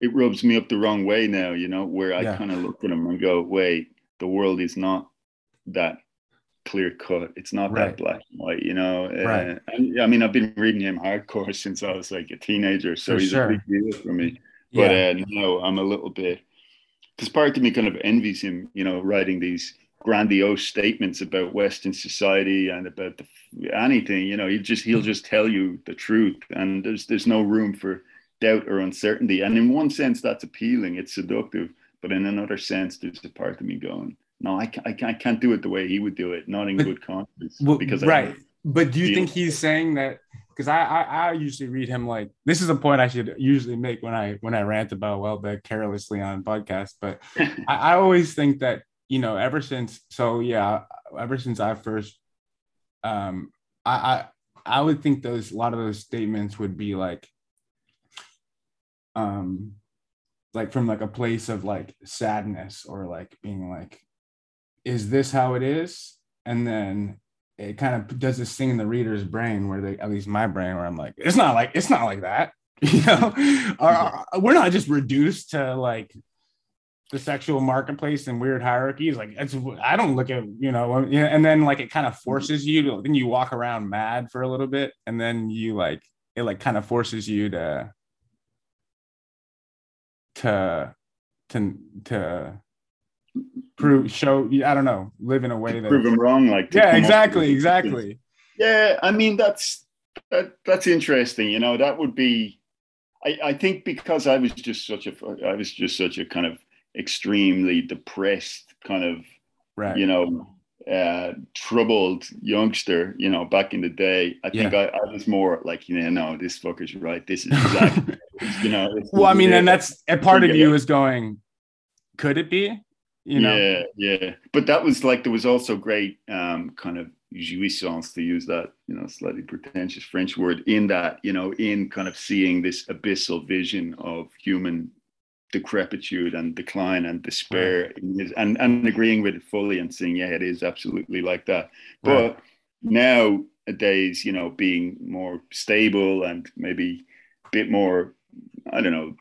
it rubs me up the wrong way now, you know, where I yeah. kind of look at him and go, wait, the world is not that clear cut. It's not right. that black and white, you know? Right. Uh, and, I mean, I've been reading him hardcore since I was like a teenager, so for he's sure. a big deal for me. But yeah. uh, no, I'm a little bit, because part of me kind of envies him, you know, writing these grandiose statements about Western society and about the, anything, you know, he just, he'll just tell you the truth and there's, there's no room for doubt or uncertainty. And in one sense, that's appealing. It's seductive. But in another sense, there's a part of me going, no, I can't, I can't, I can't do it the way he would do it. Not in but, good conscience. Well, because right. I, but do you think he's saying that? Because I, I I usually read him like, this is a point I should usually make when I when I rant about Houellebecq carelessly on podcasts, but I, I always think that, you know, ever since so yeah ever since I first um I I, I would think those a lot of those statements would be like um like from like a place of like sadness or like being like, is this how it is? And then it kind of does this thing in the reader's brain where they, at least my brain, where I'm like, it's not like, it's not like that, you know, or, or, we're not just reduced to like the sexual marketplace and weird hierarchies. Like, it's, I don't look at, you know, and then like it kind of forces you to, then you walk around mad for a little bit, and then you like, it like kind of forces you to, to, to, to prove, show, I don't know, live in a way that prove them wrong. Like, yeah, exactly. Exactly. Yeah. I mean, that's, that, that's interesting. You know, that would be, I, I think because I was just such a, I was just such a kind of extremely depressed kind of, right. you know, uh, troubled youngster, you know, back in the day, I think yeah. I, I was more like, you know, no, this fucker's right. This is exactly, you know. Well, I mean, yeah. and that's a part of you is going, could it be? You know? Yeah, yeah. But that was like, there was also great um, kind of jouissance, to use that, you know, slightly pretentious French word, in that, you know, in kind of seeing this abyssal vision of human decrepitude and decline and despair, right. in his, and, and agreeing with it fully and saying, yeah, it is absolutely like that. Right. But nowadays, you know, being more stable and maybe a bit more, I don't know,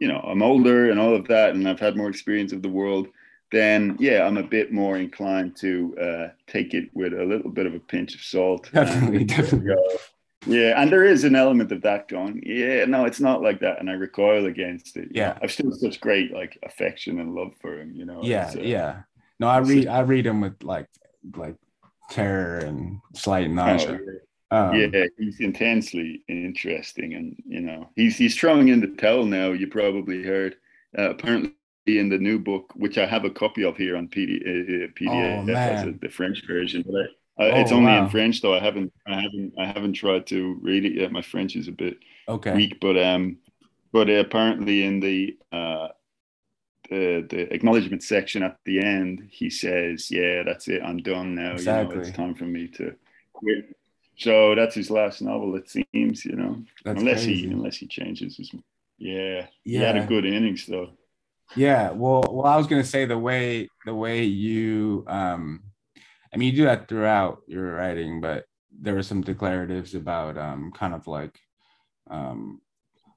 you know, I'm older and all of that, and I've had more experience of the world, then yeah, I'm a bit more inclined to uh, take it with a little bit of a pinch of salt. Definitely, and definitely. Go. Yeah, and there is an element of that going, yeah, no, it's not like that, and I recoil against it. Yeah, know? I've still such great like affection and love for him, you know. Yeah, so, yeah. No, I read, so, I read him with like, like terror and slight nausea. Oh, yeah. Um, yeah, he's intensely interesting, and you know, he's he's throwing in the towel now. You probably heard, uh, apparently. In the new book, which I have a copy of here on P D F, oh, as a, the French version, but I, oh, it's only wow. in French though. I haven't, I haven't, I haven't tried to read it yet. My French is a bit okay. weak, but um, but apparently in the uh, the, the acknowledgement section at the end, he says, "Yeah, that's it. I'm done now. Exactly. You know, it's time for me to quit." So that's his last novel, it seems. You know, that's unless crazy. he unless he changes his, yeah, yeah. He had a good innings though. Yeah, well, well, I was gonna say the way the way you, um, I mean, you do that throughout your writing, but there were some declaratives about um, kind of like um,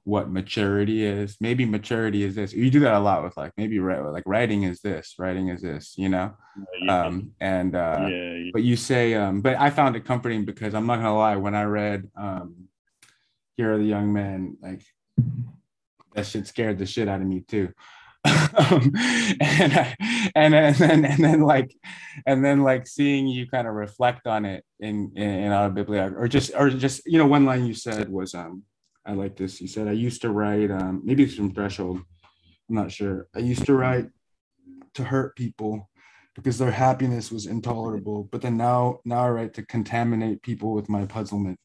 what maturity is. Maybe maturity is this. You do that a lot with like maybe like writing is this, writing is this, you know. Yeah. Um, and uh, yeah, yeah. But you say, um, but I found it comforting because I'm not gonna lie, when I read um, Here Are the Young Men, like that shit scared the shit out of me too. um, and, I, and and then and then like and then like seeing you kind of reflect on it in in, in autobiography, or just or just you know, one line you said was um I like this. You said, I used to write um maybe it's from Threshold, I'm not sure. I used to write to hurt people because their happiness was intolerable, but then now now I write to contaminate people with my puzzlement.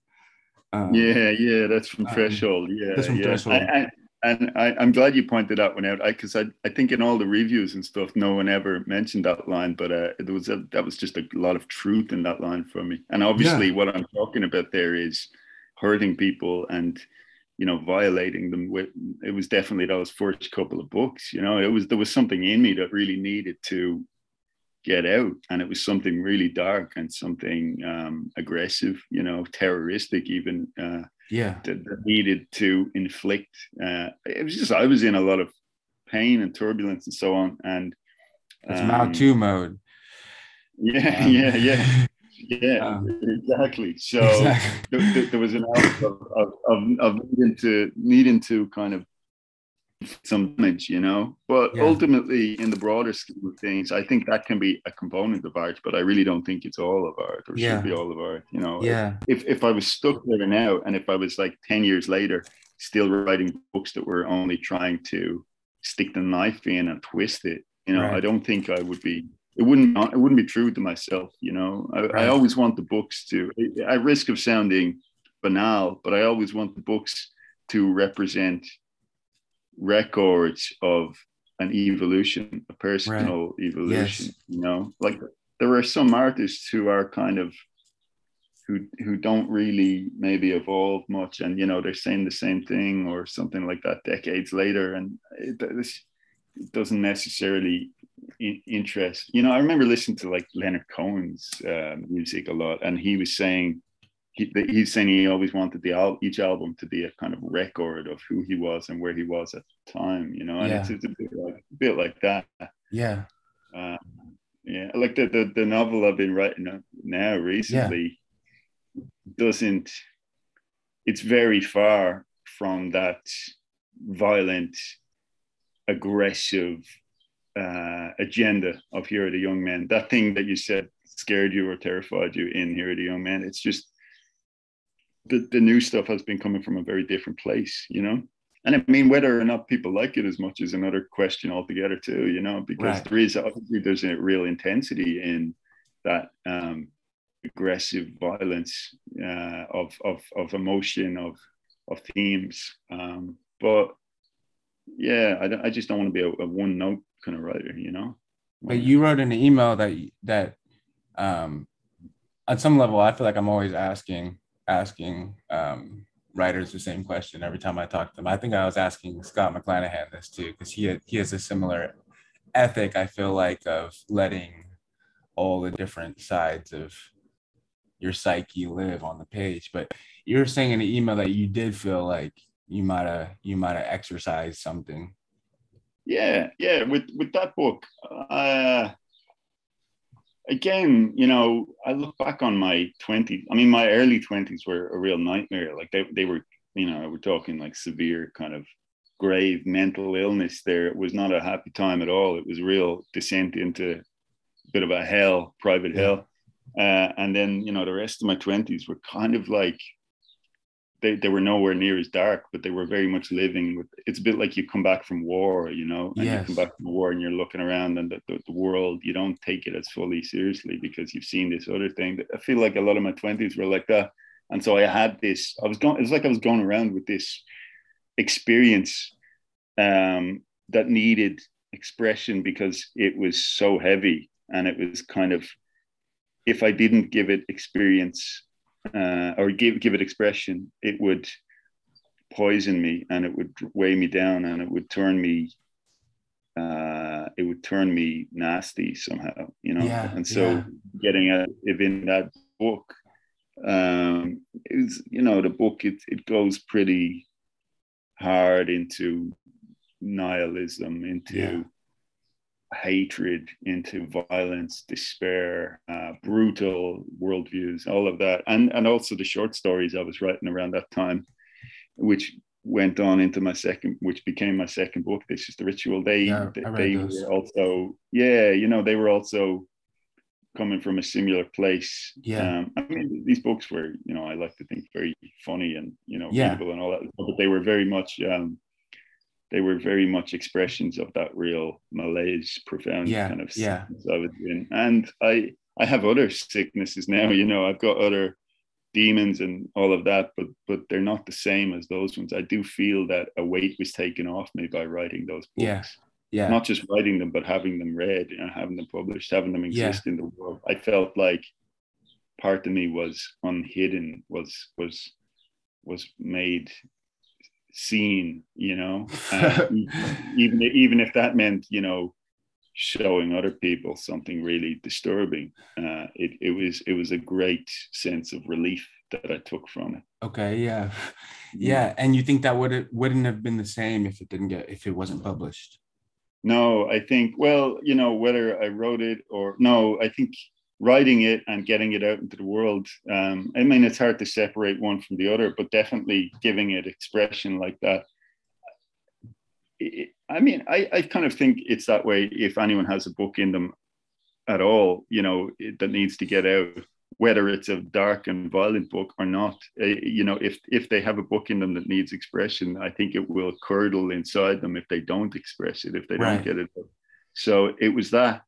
Um, yeah, yeah, that's from Threshold. Um, yeah, that's from yeah. Threshold. I, I, And I, I'm glad you pointed that one out, because I, I, I think in all the reviews and stuff, no one ever mentioned that line, but uh, it was a, that was just a lot of truth in that line for me. And obviously, yeah. what I'm talking about there is hurting people and, you know, violating them. With, it was definitely those first couple of books. You know, it was there was something in me that really needed to get out, and it was something really dark and something um, aggressive, you know, terroristic even. Uh, Yeah, that needed to inflict. Uh, it was just I was in a lot of pain and turbulence and so on. And it's um, Mao two mode. Yeah, um. yeah, yeah, yeah. Um. Exactly. So exactly. Th- th- there was an element of, of, of, of needing to needing to kind of some image, you know. But yeah. ultimately, in the broader scheme of things, I think that can be a component of art, but I really don't think it's all of art, or yeah. should be all of art, you know. Yeah. If if I was stuck there now, and if I was like ten years later, still writing books that were only trying to stick the knife in and twist it, you know, right. I don't think I would be, it wouldn't, it wouldn't be true to myself, you know. I, right. I always want the books to, at risk of sounding banal, but I always want the books to represent records of an evolution, a personal right. evolution, yes. you know, like there are some artists who are kind of who who don't really maybe evolve much, and you know, they're saying the same thing or something like that decades later, and it, it doesn't necessarily in, interest, you know. I remember listening to like Leonard Cohen's uh, music a lot, and he was saying he, he's saying he always wanted the al- each album to be a kind of record of who he was and where he was at the time, you know, and yeah. it's, it's a, bit like, a bit like that. Yeah. Uh, yeah, like the, the, the novel I've been writing now recently yeah. doesn't, it's very far from that violent, aggressive uh, agenda of Here Are the Young Men. That thing that you said scared you or terrified you in Here Are the Young Men. It's just the, the new stuff has been coming from a very different place, you know? And I mean, whether or not people like it as much is another question altogether too, you know, because right. there is obviously there's a real intensity in that um, aggressive violence uh, of, of, of emotion, of, of themes. Um, but yeah, I, don't, I just don't want to be a, a one note kind of writer, you know? But you wrote in an email that, that um, on some level, I feel like I'm always asking, asking, um, writers the same question every time I talk to them. I think I was asking Scott McClanahan this too, because he had, he has a similar ethic, I feel like, of letting all the different sides of your psyche live on the page. But you were saying in the email that you did feel like you might have you might have exercised something. Yeah, yeah. With with that book, uh, again, you know, I look back on my twenties. I mean, my early twenties were a real nightmare. Like they, they were, you know, we're talking like severe kind of grave mental illness there. It was not a happy time at all. It was real descent into a bit of a hell, private hell. Uh, and then, you know, the rest of my twenties were kind of like, they, they were nowhere near as dark, but they were very much living with, it's a bit like you come back from war, you know, and yes. you come back from war and you're looking around and the, the, the world, you don't take it as fully seriously because you've seen this other thing. I feel like a lot of my twenties were like that. And so I had this, I was going, it was like I was going around with this experience um, that needed expression because it was so heavy. And it was kind of, if I didn't give it experience, Uh, or give give it expression, it would poison me, and it would weigh me down, and it would turn me, uh, it would turn me nasty somehow, you know. Yeah, and so, yeah. getting at it in that book, um, is you know the book it it goes pretty hard into nihilism, into yeah. hatred, into violence, despair, uh, brutal worldviews, all of that. And and also the short stories I was writing around that time, which went on into my second, which became my second book, This Is the Ritual. They, yeah, they, they were also, yeah, you know, they were also coming from a similar place. Yeah. Um, I mean, these books were, you know, I like to think very funny and, you know, yeah. people and all that, but they were very much, um, they were very much expressions of that real malaise, profound yeah, kind of sickness yeah. I was in. And I, I have other sicknesses now, you know, I've got other demons and all of that, but but they're not the same as those ones. I do feel that a weight was taken off me by writing those books. Yeah, yeah. Not just writing them, but having them read and having them published, having them exist yeah. in the world. I felt like part of me was unhidden, was was was made seen, you know, uh, even even if that meant, you know, showing other people something really disturbing, uh, it it was it was a great sense of relief that I took from it. Okay, yeah, yeah, and you think that would it wouldn't have been the same if it didn't get if it wasn't published? No, I think well, you know, whether I wrote it or no, I think writing it and getting it out into the world, um, I mean, it's hard to separate one from the other, but definitely giving it expression like that. It, I mean, I, I kind of think it's that way if anyone has a book in them at all, you know, it, that needs to get out, whether it's a dark and violent book or not. Uh, you know, if if they have a book in them that needs expression, I think it will curdle inside them if they don't express it, if they right. don't get it out. So it was that.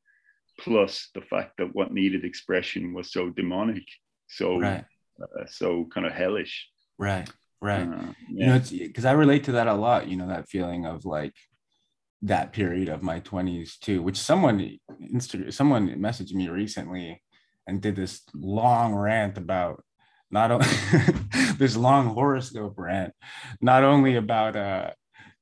Plus the fact that what needed expression was so demonic, so right. uh, so kind of hellish. Right, right. Uh, yeah. You know, it's because I relate to that a lot. You know, that feeling of like that period of my twenties too. Which someone, Insta- someone messaged me recently and did this long rant about not only this long horoscope rant, not only about uh.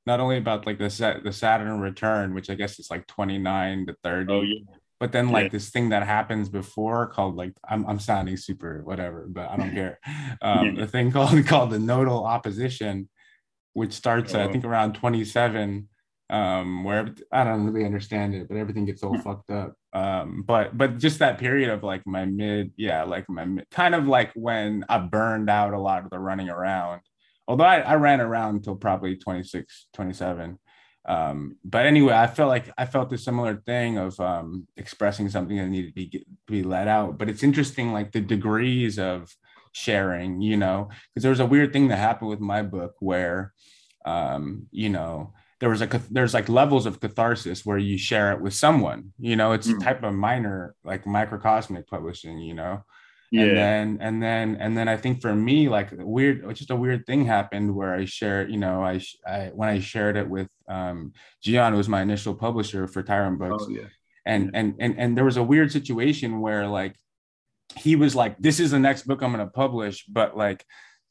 not only about like the set, the Saturn return, which I guess is like twenty-nine to thirty. Oh, yeah. But then like yeah. this thing that happens before called like, I'm, I'm sounding super whatever, but I don't care. Um, yeah. The thing called, called the nodal opposition, which starts, oh. uh, I think around twenty-seven, um, where I don't really understand it, but everything gets all yeah. fucked up. Um, but, but just that period of like my mid, yeah, like my mid, kind of like when I burned out a lot of the running around, although I, I ran around until probably twenty-six, twenty-seven. Um, but anyway, I felt like I felt a similar thing of um, expressing something that needed to be, get, be let out. But it's interesting, like the degrees of sharing, you know, because there was a weird thing that happened with my book where, um, you know, there was a there's like levels of catharsis where you share it with someone, you know, it's mm. a type of minor like microcosmic publishing, you know. Yeah. And then and then and then I think for me, like weird, just a weird thing happened where I shared, you know, I, I when I shared it with um, Gian, who was my initial publisher for Tyron Books. Oh, yeah. And, yeah. and and and there was a weird situation where like he was like, this is the next book I'm going to publish. But like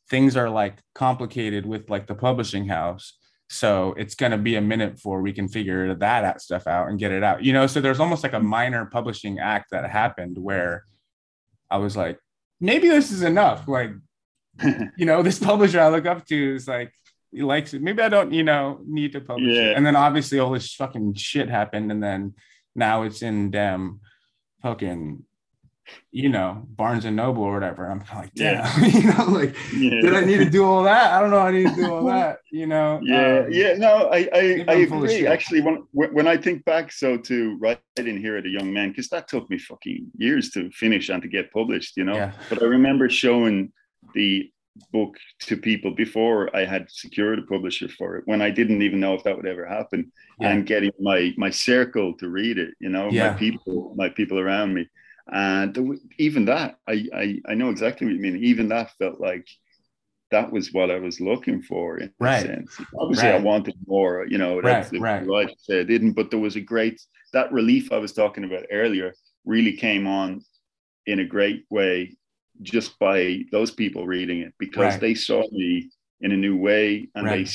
things are like complicated with like the publishing house. So it's going to be a minute before we can figure that stuff out and get it out. You know, so there's almost like a minor publishing act that happened where I was like, maybe this is enough. Like, you know, this publisher I look up to is like, he likes it. Maybe I don't, you know, need to publish yeah. it. And then obviously all this fucking shit happened. And then now it's in damn fucking, you know, Barnes and Noble or whatever. I'm kind of like, damn, yeah. you know, like, yeah. did I need to do all that? I don't know. I need to do all that, you know? Yeah, um, yeah. No, I, I, I agree. Actually, when when I think back, so to writing Here at a Young Man, because that took me fucking years to finish and to get published, you know? Yeah. But I remember showing the book to people before I had secured a publisher for it, when I didn't even know if that would ever happen, yeah. and getting my my circle to read it, you know, yeah. my people, my people around me. And th- even that, I, I I know exactly what you mean. Even that felt like that was what I was looking for in right. a sense. Obviously, right. I wanted more, you know, right, right. right to say I didn't, but there was a great, that relief I was talking about earlier really came on in a great way just by those people reading it, because right. they saw me in a new way. And right. they,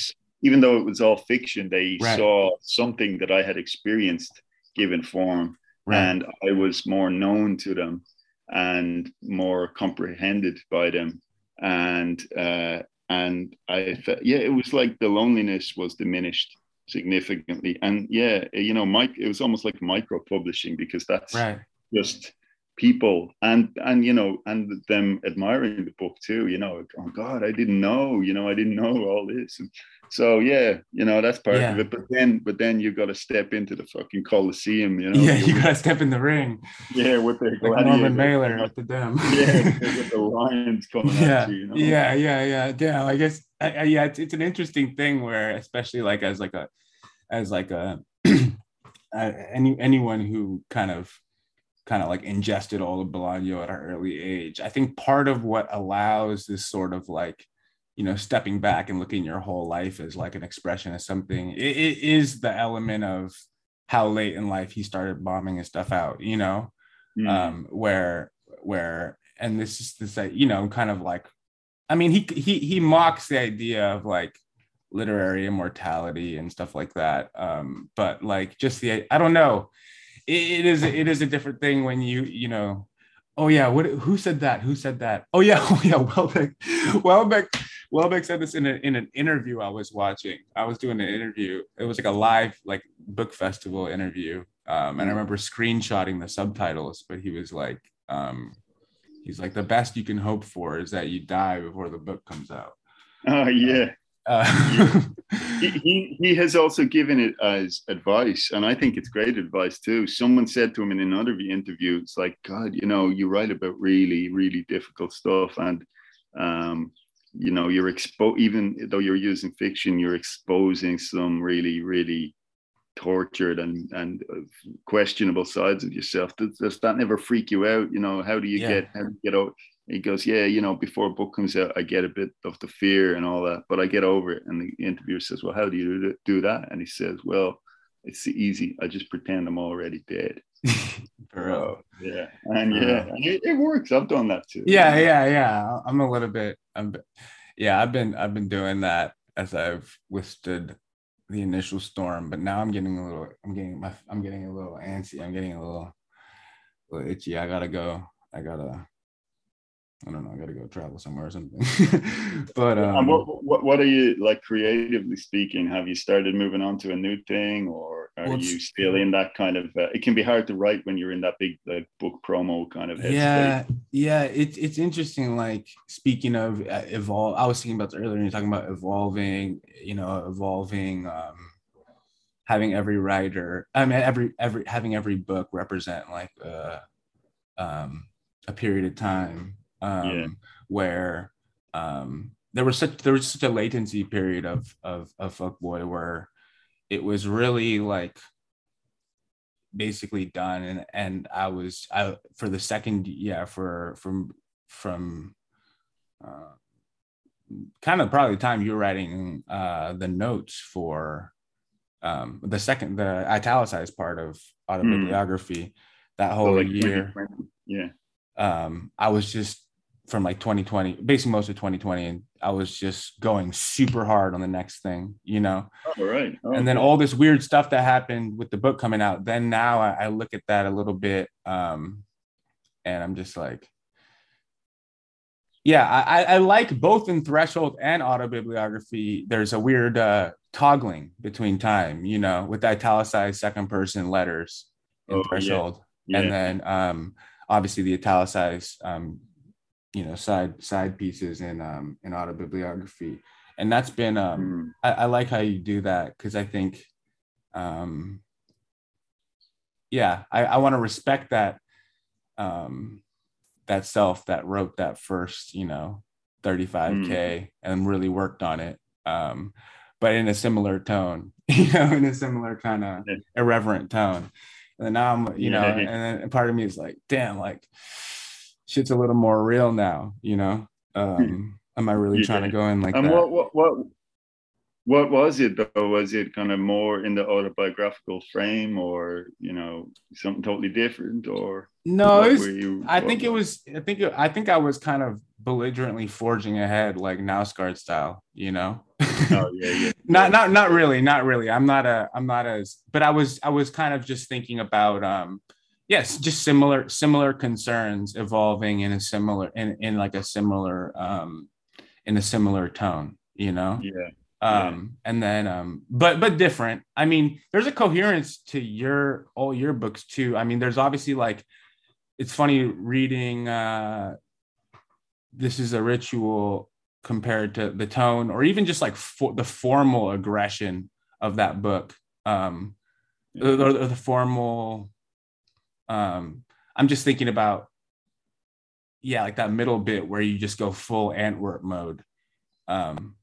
even though it was all fiction, they right. saw something that I had experienced given form. Right. And I was more known to them and more comprehended by them. And uh, and I felt, yeah, it was like the loneliness was diminished significantly. And yeah, you know, my, it was almost like micro-publishing, because that's right. just people and, and, you know, and them admiring the book too, you know, oh God, I didn't know, you know, I didn't know all this. And so, yeah, you know, that's part yeah. of it. But then, but then you've got to step into the fucking Coliseum, you know. Yeah, you got to step in the ring. Yeah, with the like Norman Mailer at the dam. Yeah, with the lions coming yeah. at you, you know? Yeah, yeah, yeah, yeah. I guess, I, I, yeah, it's, it's an interesting thing where, especially like as like a, as like a, any anyone who kind of, kind of like ingested all of Bolaño at an early age. I think part of what allows this sort of like, you know, stepping back and looking your whole life as like an expression of something, it, it is the element of how late in life he started bombing his stuff out, you know, mm. um, where, where, and this is this, you know, kind of like, I mean, he, he, he mocks the idea of like literary immortality and stuff like that. Um, but like just the, I don't know, it, it is, it is a different thing when you, you know, oh yeah, what, who said that? Who said that? Oh yeah, oh yeah, Houellebecq, Houellebecq. Houellebecq said this in, a, in an interview I was watching. I was doing an interview. It was like a live like book festival interview. Um, and I remember screenshotting the subtitles, but he was like, um, he's like, the best you can hope for is that you die before the book comes out. Oh, yeah. Uh, yeah. he, he, he has also given it as advice. And I think it's great advice, too. Someone said to him in another interview, it's like, God, you know, you write about really, really difficult stuff. And, um, you know, you're exposed, even though you're using fiction, you're exposing some really, really tortured and, and questionable sides of yourself. Does, does that never freak you out? You know, how do you yeah. get, how do you get over? He goes, yeah, you know, before a book comes out, I get a bit of the fear and all that, but I get over it. And the interviewer says, well, how do you do that? And he says, well, it's easy. I just pretend I'm already dead. Bro. Yeah. And yeah, and it, it works. I've done that too. Yeah, yeah, yeah. I'm a little bit I'm yeah, I've been I've been doing that as I've withstood the initial storm, but now I'm getting a little I'm getting my I'm getting a little antsy. I'm getting a little a little itchy. I gotta go. I gotta. I don't know. I gotta go travel somewhere or something. But um, what, what what are you like creatively speaking? Have you started moving on to a new thing, or are well, you still in that kind of? Uh, it can be hard to write when you're in that big like, book promo kind of. Yeah, headspace. yeah. It's it's interesting. Like speaking of uh, evolve, I was thinking about this earlier. You're talking about evolving. You know, evolving. Um, having every writer. I mean, every every having every book represent like a um, a period of time. Um, yeah. Where um, there was such there was such a latency period of of of Fuckboy where it was really like basically done, and and I was I for the second yeah for from from uh, kind of probably the time you were writing uh, the notes for um, the second the italicized part of autobiography mm. that whole so like year yeah um, I was just. From like twenty twenty, basically most of twenty twenty, and I was just going super hard on the next thing, you know. All right. Oh, and then all this weird stuff that happened with the book coming out. Then now I, I look at that a little bit, um, and I'm just like, yeah, I, I like both in Threshold and Autobibliography. There's a weird uh, toggling between time, you know, with italicized second person letters in oh, Threshold, yeah. Yeah. And then um, obviously the italicized. Um, you know, side side pieces in um in autobibliography. And that's been um mm. I, I like how you do that because I think um yeah I, I want to respect that um that self that wrote that first, you know, thirty-five K mm. and really worked on it. Um but in a similar tone, you know, in a similar kind of yeah. irreverent tone. And then now I'm you know yeah. and then part of me is like, damn, like shit's a little more real now, you know. Um, am I really yeah. trying to go in like and that? What, what, what, what was it though? Was it kind of more in the autobiographical frame, or you know, something totally different, or no? It was, you, I think it was. I think. It, I think I was kind of belligerently forging ahead, like Nowsguard style, you know. Oh yeah, yeah. not, not, not really, not really. I'm not a. I'm not as. But I was. I was kind of just thinking about. Um, Yes, just similar similar concerns evolving in a similar in, in like a similar um, in a similar tone, you know. Yeah. Um, yeah. And then, um, but but different. I mean, there's a coherence to your all your books too. I mean, there's obviously like, it's funny reading. Uh, this is a ritual compared to the tone, or even just like for, the formal aggression of that book, um, yeah. or, or the formal. Um, I'm just thinking about, yeah, like that middle bit where you just go full Antwerp mode. Um,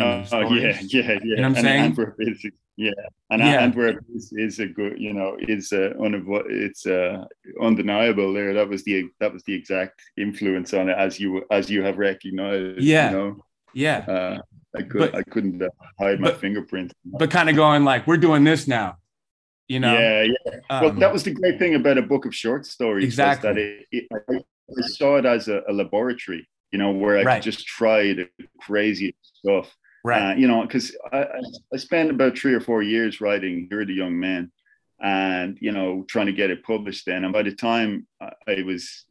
oh, oh yeah, yeah, yeah. You know what I'm and saying? Antwerp is, yeah, and yeah. Antwerp is, is a good, you know, it's a, it's a undeniable there. That was the that was the exact influence on it as you as you have recognized. Yeah, you know? yeah. Uh, I could but, I couldn't hide my but, fingerprints. But kind of going like, we're doing this now. You know, yeah, yeah. Um, well, that was the great thing about a book of short stories. Exactly. That it, it, I saw it as a, a laboratory, you know, where I right. could just try the craziest stuff. Right. Uh, you know, because I, I spent about three or four years writing You're the Young Man and, you know, trying to get it published then. And by the time I was,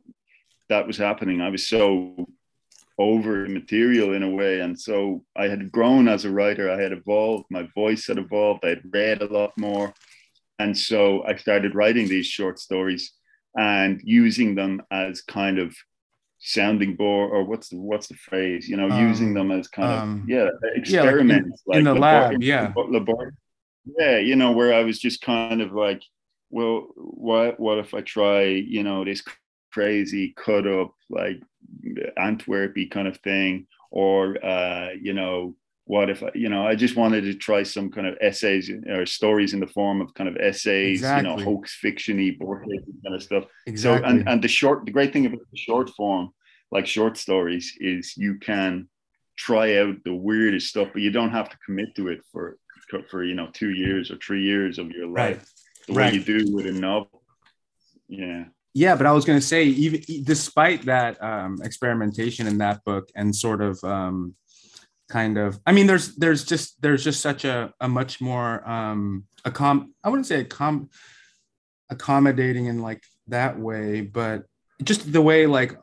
that was happening, I was so over material in a way. And so I had grown as a writer. I had evolved. My voice had evolved. I had read a lot more. And so I started writing these short stories and using them as kind of sounding board, or what's the, what's the phrase, you know, um, using them as kind um, of, yeah, experiments. Yeah, like in, like in the lab, yeah. Labor- yeah, you know, where I was just kind of like, well, what, what if I try, you know, this crazy cut up, like Antwerpy kind of thing, or, uh, you know, what if, I, you know, I just wanted to try some kind of essays or stories in the form of kind of essays, exactly. you know, hoax fiction-y, Borges kind of stuff. Exactly. So, and, and the short, the great thing about the short form, like short stories, is you can try out the weirdest stuff, but you don't have to commit to it for, for you know, two years or three years of your life. Right. The right. way you do with a novel. Yeah. Yeah, but I was going to say, even despite that um, experimentation in that book and sort of... Um, kind of I mean there's there's just there's just such a a much more um a com I wouldn't say a com accommodating and like that way, but just the way, like,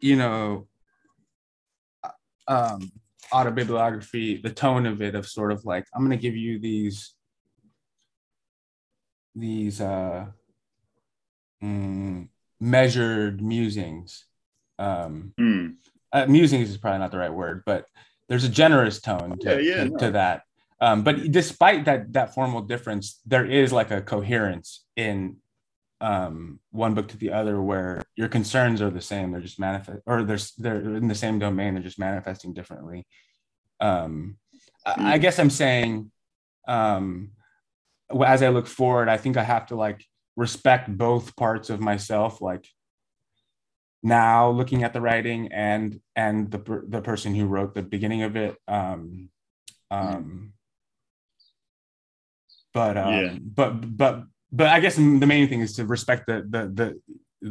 you know, um, autobibliography, the tone of it, of sort of like, I'm going to give you these, these uh, mm, measured musings. Um, mm. uh, musings is probably not the right word, but there's a generous tone to, yeah, yeah, to, no. to that. Um, but despite that that formal difference, there is like a coherence in um, one book to the other, where your concerns are the same. They're just manifest, or they're they're in the same domain. They're just manifesting differently. Um, I, I guess I'm saying, um, as I look forward, I think I have to like respect both parts of myself, like now looking at the writing and and the the person who wrote the beginning of it. Um, um, But um, yeah. but but but I guess the main thing is to respect the the the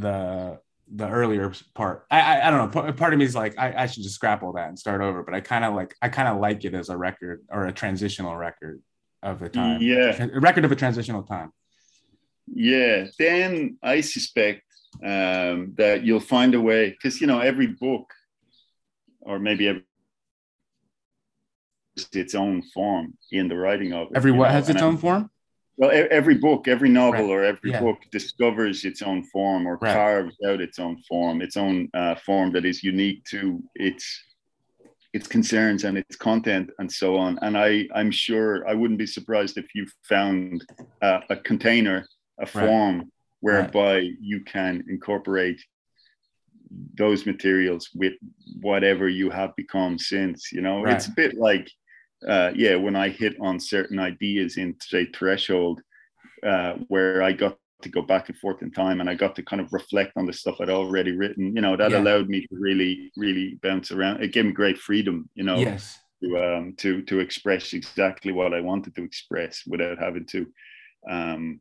the, the earlier part. I, I I don't know. Part of me is like I, I should just scrap all that and start over. But I kind of like I kind of like it as a record, or a transitional record of the time. Yeah, a record of a transitional time. Yeah. Then I suspect um, that you'll find a way, because you know every book, or maybe every its own form in the writing of it. Every what know? has its and own I, form? Well, every book, every novel right. or every yeah. book discovers its own form, or right. carves out its own form, its own uh, form that is unique to its its concerns and its content and so on. And I, I'm sure I wouldn't be surprised if you found uh, a container, a form right. whereby right. you can incorporate those materials with whatever you have become since, you know, right. it's a bit like, Uh, yeah, when I hit on certain ideas in, say, Threshold, uh, where I got to go back and forth in time, and I got to kind of reflect on the stuff I'd already written, you know, that yeah. allowed me to really, really bounce around. It gave me great freedom, you know, yes. to, um, to to express exactly what I wanted to express without having to um,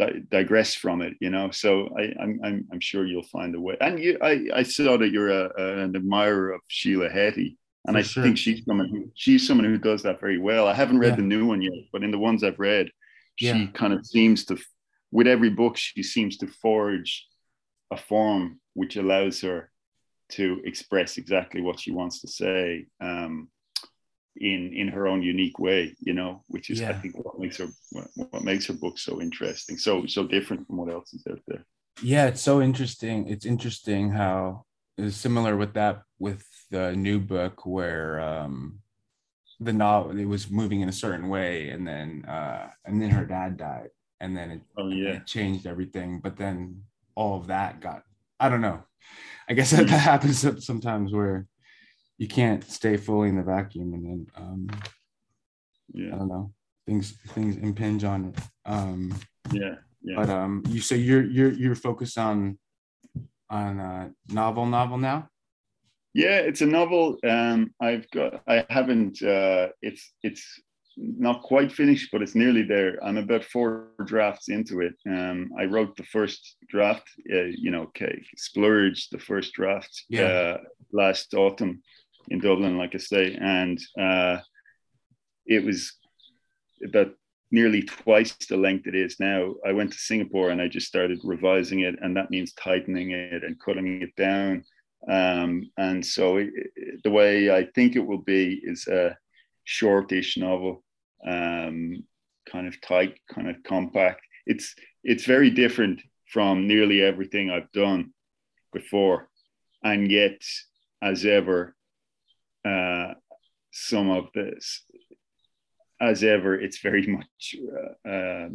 di- digress from it, you know. So I, I'm, I'm I'm sure you'll find a way. And you, I, I saw that you're a, a, an admirer of Sheila Heti. And For I sure. think she's someone who she's someone who does that very well. I haven't read yeah. the new one yet, but in the ones I've read, she yeah. kind of seems to, with every book, she seems to forge a form which allows her to express exactly what she wants to say um, in in her own unique way. You know, which is yeah. I think what makes her what, what makes her book so interesting, so so different from what else is out there. Yeah, it's so interesting. It's interesting how. Is similar with that with the new book where um, the novel it was moving in a certain way, and then uh, and then her dad died, and then it, oh, yeah. it changed everything. But then all of that got I don't know. I guess that, that happens sometimes where you can't stay fully in the vacuum, and then um, yeah, I don't know things things impinge on it. Um, yeah, yeah. But um, you so you're you're you're focused on. on a novel novel now? Yeah, it's a novel. Um, I've got, I haven't, uh, it's it's not quite finished, but it's nearly there. I'm about four drafts into it. Um, I wrote the first draft, uh, you know, okay, splurged the first draft yeah. uh, last autumn in Dublin, like I say. And uh, it was about nearly twice the length it is now. I went to Singapore and I just started revising it, and that means tightening it and cutting it down. Um, and so it, it, the way I think it will be is a shortish novel, um, kind of tight, kind of compact. It's it's very different from nearly everything I've done before. And yet, as ever, uh, some of this, As ever, it's very much uh, uh,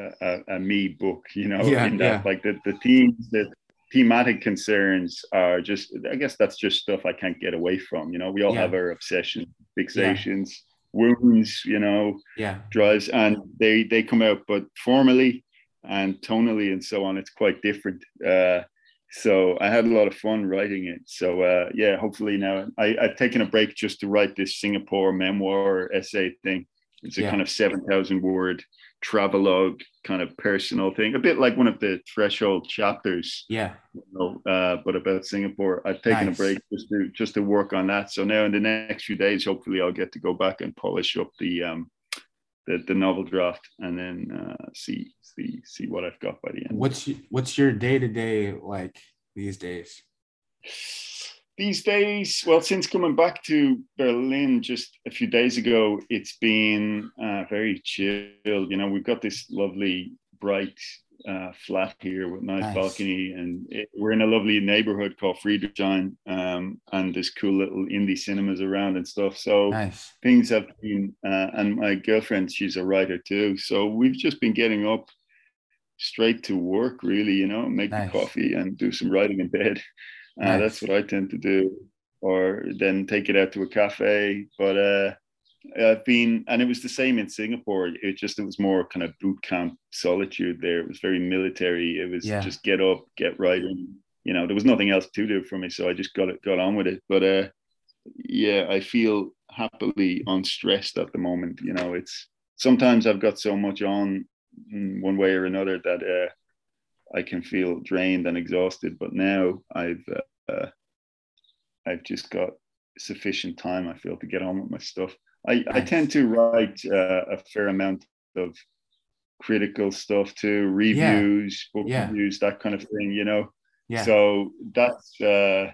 a, a, a me book, you know, yeah, in that yeah. like the, the themes, the thematic concerns are just, I guess that's just stuff I can't get away from, you know, we all yeah. have our obsessions, fixations, yeah. wounds, you know, yeah. drives, and they, they come out, but formally and tonally and so on, it's quite different. Uh, So I had a lot of fun writing it. So uh, yeah, hopefully now I, I've taken a break just to write this Singapore memoir essay thing. It's a yeah. kind of seven thousand word travelogue kind of personal thing, a bit like one of the Threshold chapters. Yeah. You know, uh, but about Singapore, I've taken nice. a break just to just to work on that. So now in the next few days, hopefully I'll get to go back and polish up the um, the, the novel draft, and then uh, see see see what I've got by the end. What's your, what's your day to day like these days? These days, well, since coming back to Berlin just a few days ago, it's been uh, very chill. You know, we've got this lovely bright uh, flat here with nice, nice. balcony, and it, we're in a lovely neighborhood called Friedrichshain, um, and there's cool little indie cinemas around and stuff. So nice. Things have been, uh, and my girlfriend, she's a writer too. So we've just been getting up straight to work, really, you know, make nice. the coffee and do some writing in bed. Uh, nice. That's what I tend to do, or then take it out to a cafe. But uh, I've been, and it was the same in Singapore. It just, it was more kind of boot camp solitude there. It was very military. It was yeah. just get up, get writing. You know, there was nothing else to do for me, so I just got it, got on with it. But uh, yeah, I feel happily unstressed at the moment. You know, it's sometimes I've got so much on one way or another that uh, I can feel drained and exhausted, but now I've uh, I've just got sufficient time, I feel, to get on with my stuff. I, nice. I tend to write uh, a fair amount of critical stuff too, reviews, yeah. book yeah. reviews, that kind of thing, you know. Yeah. So that's, uh,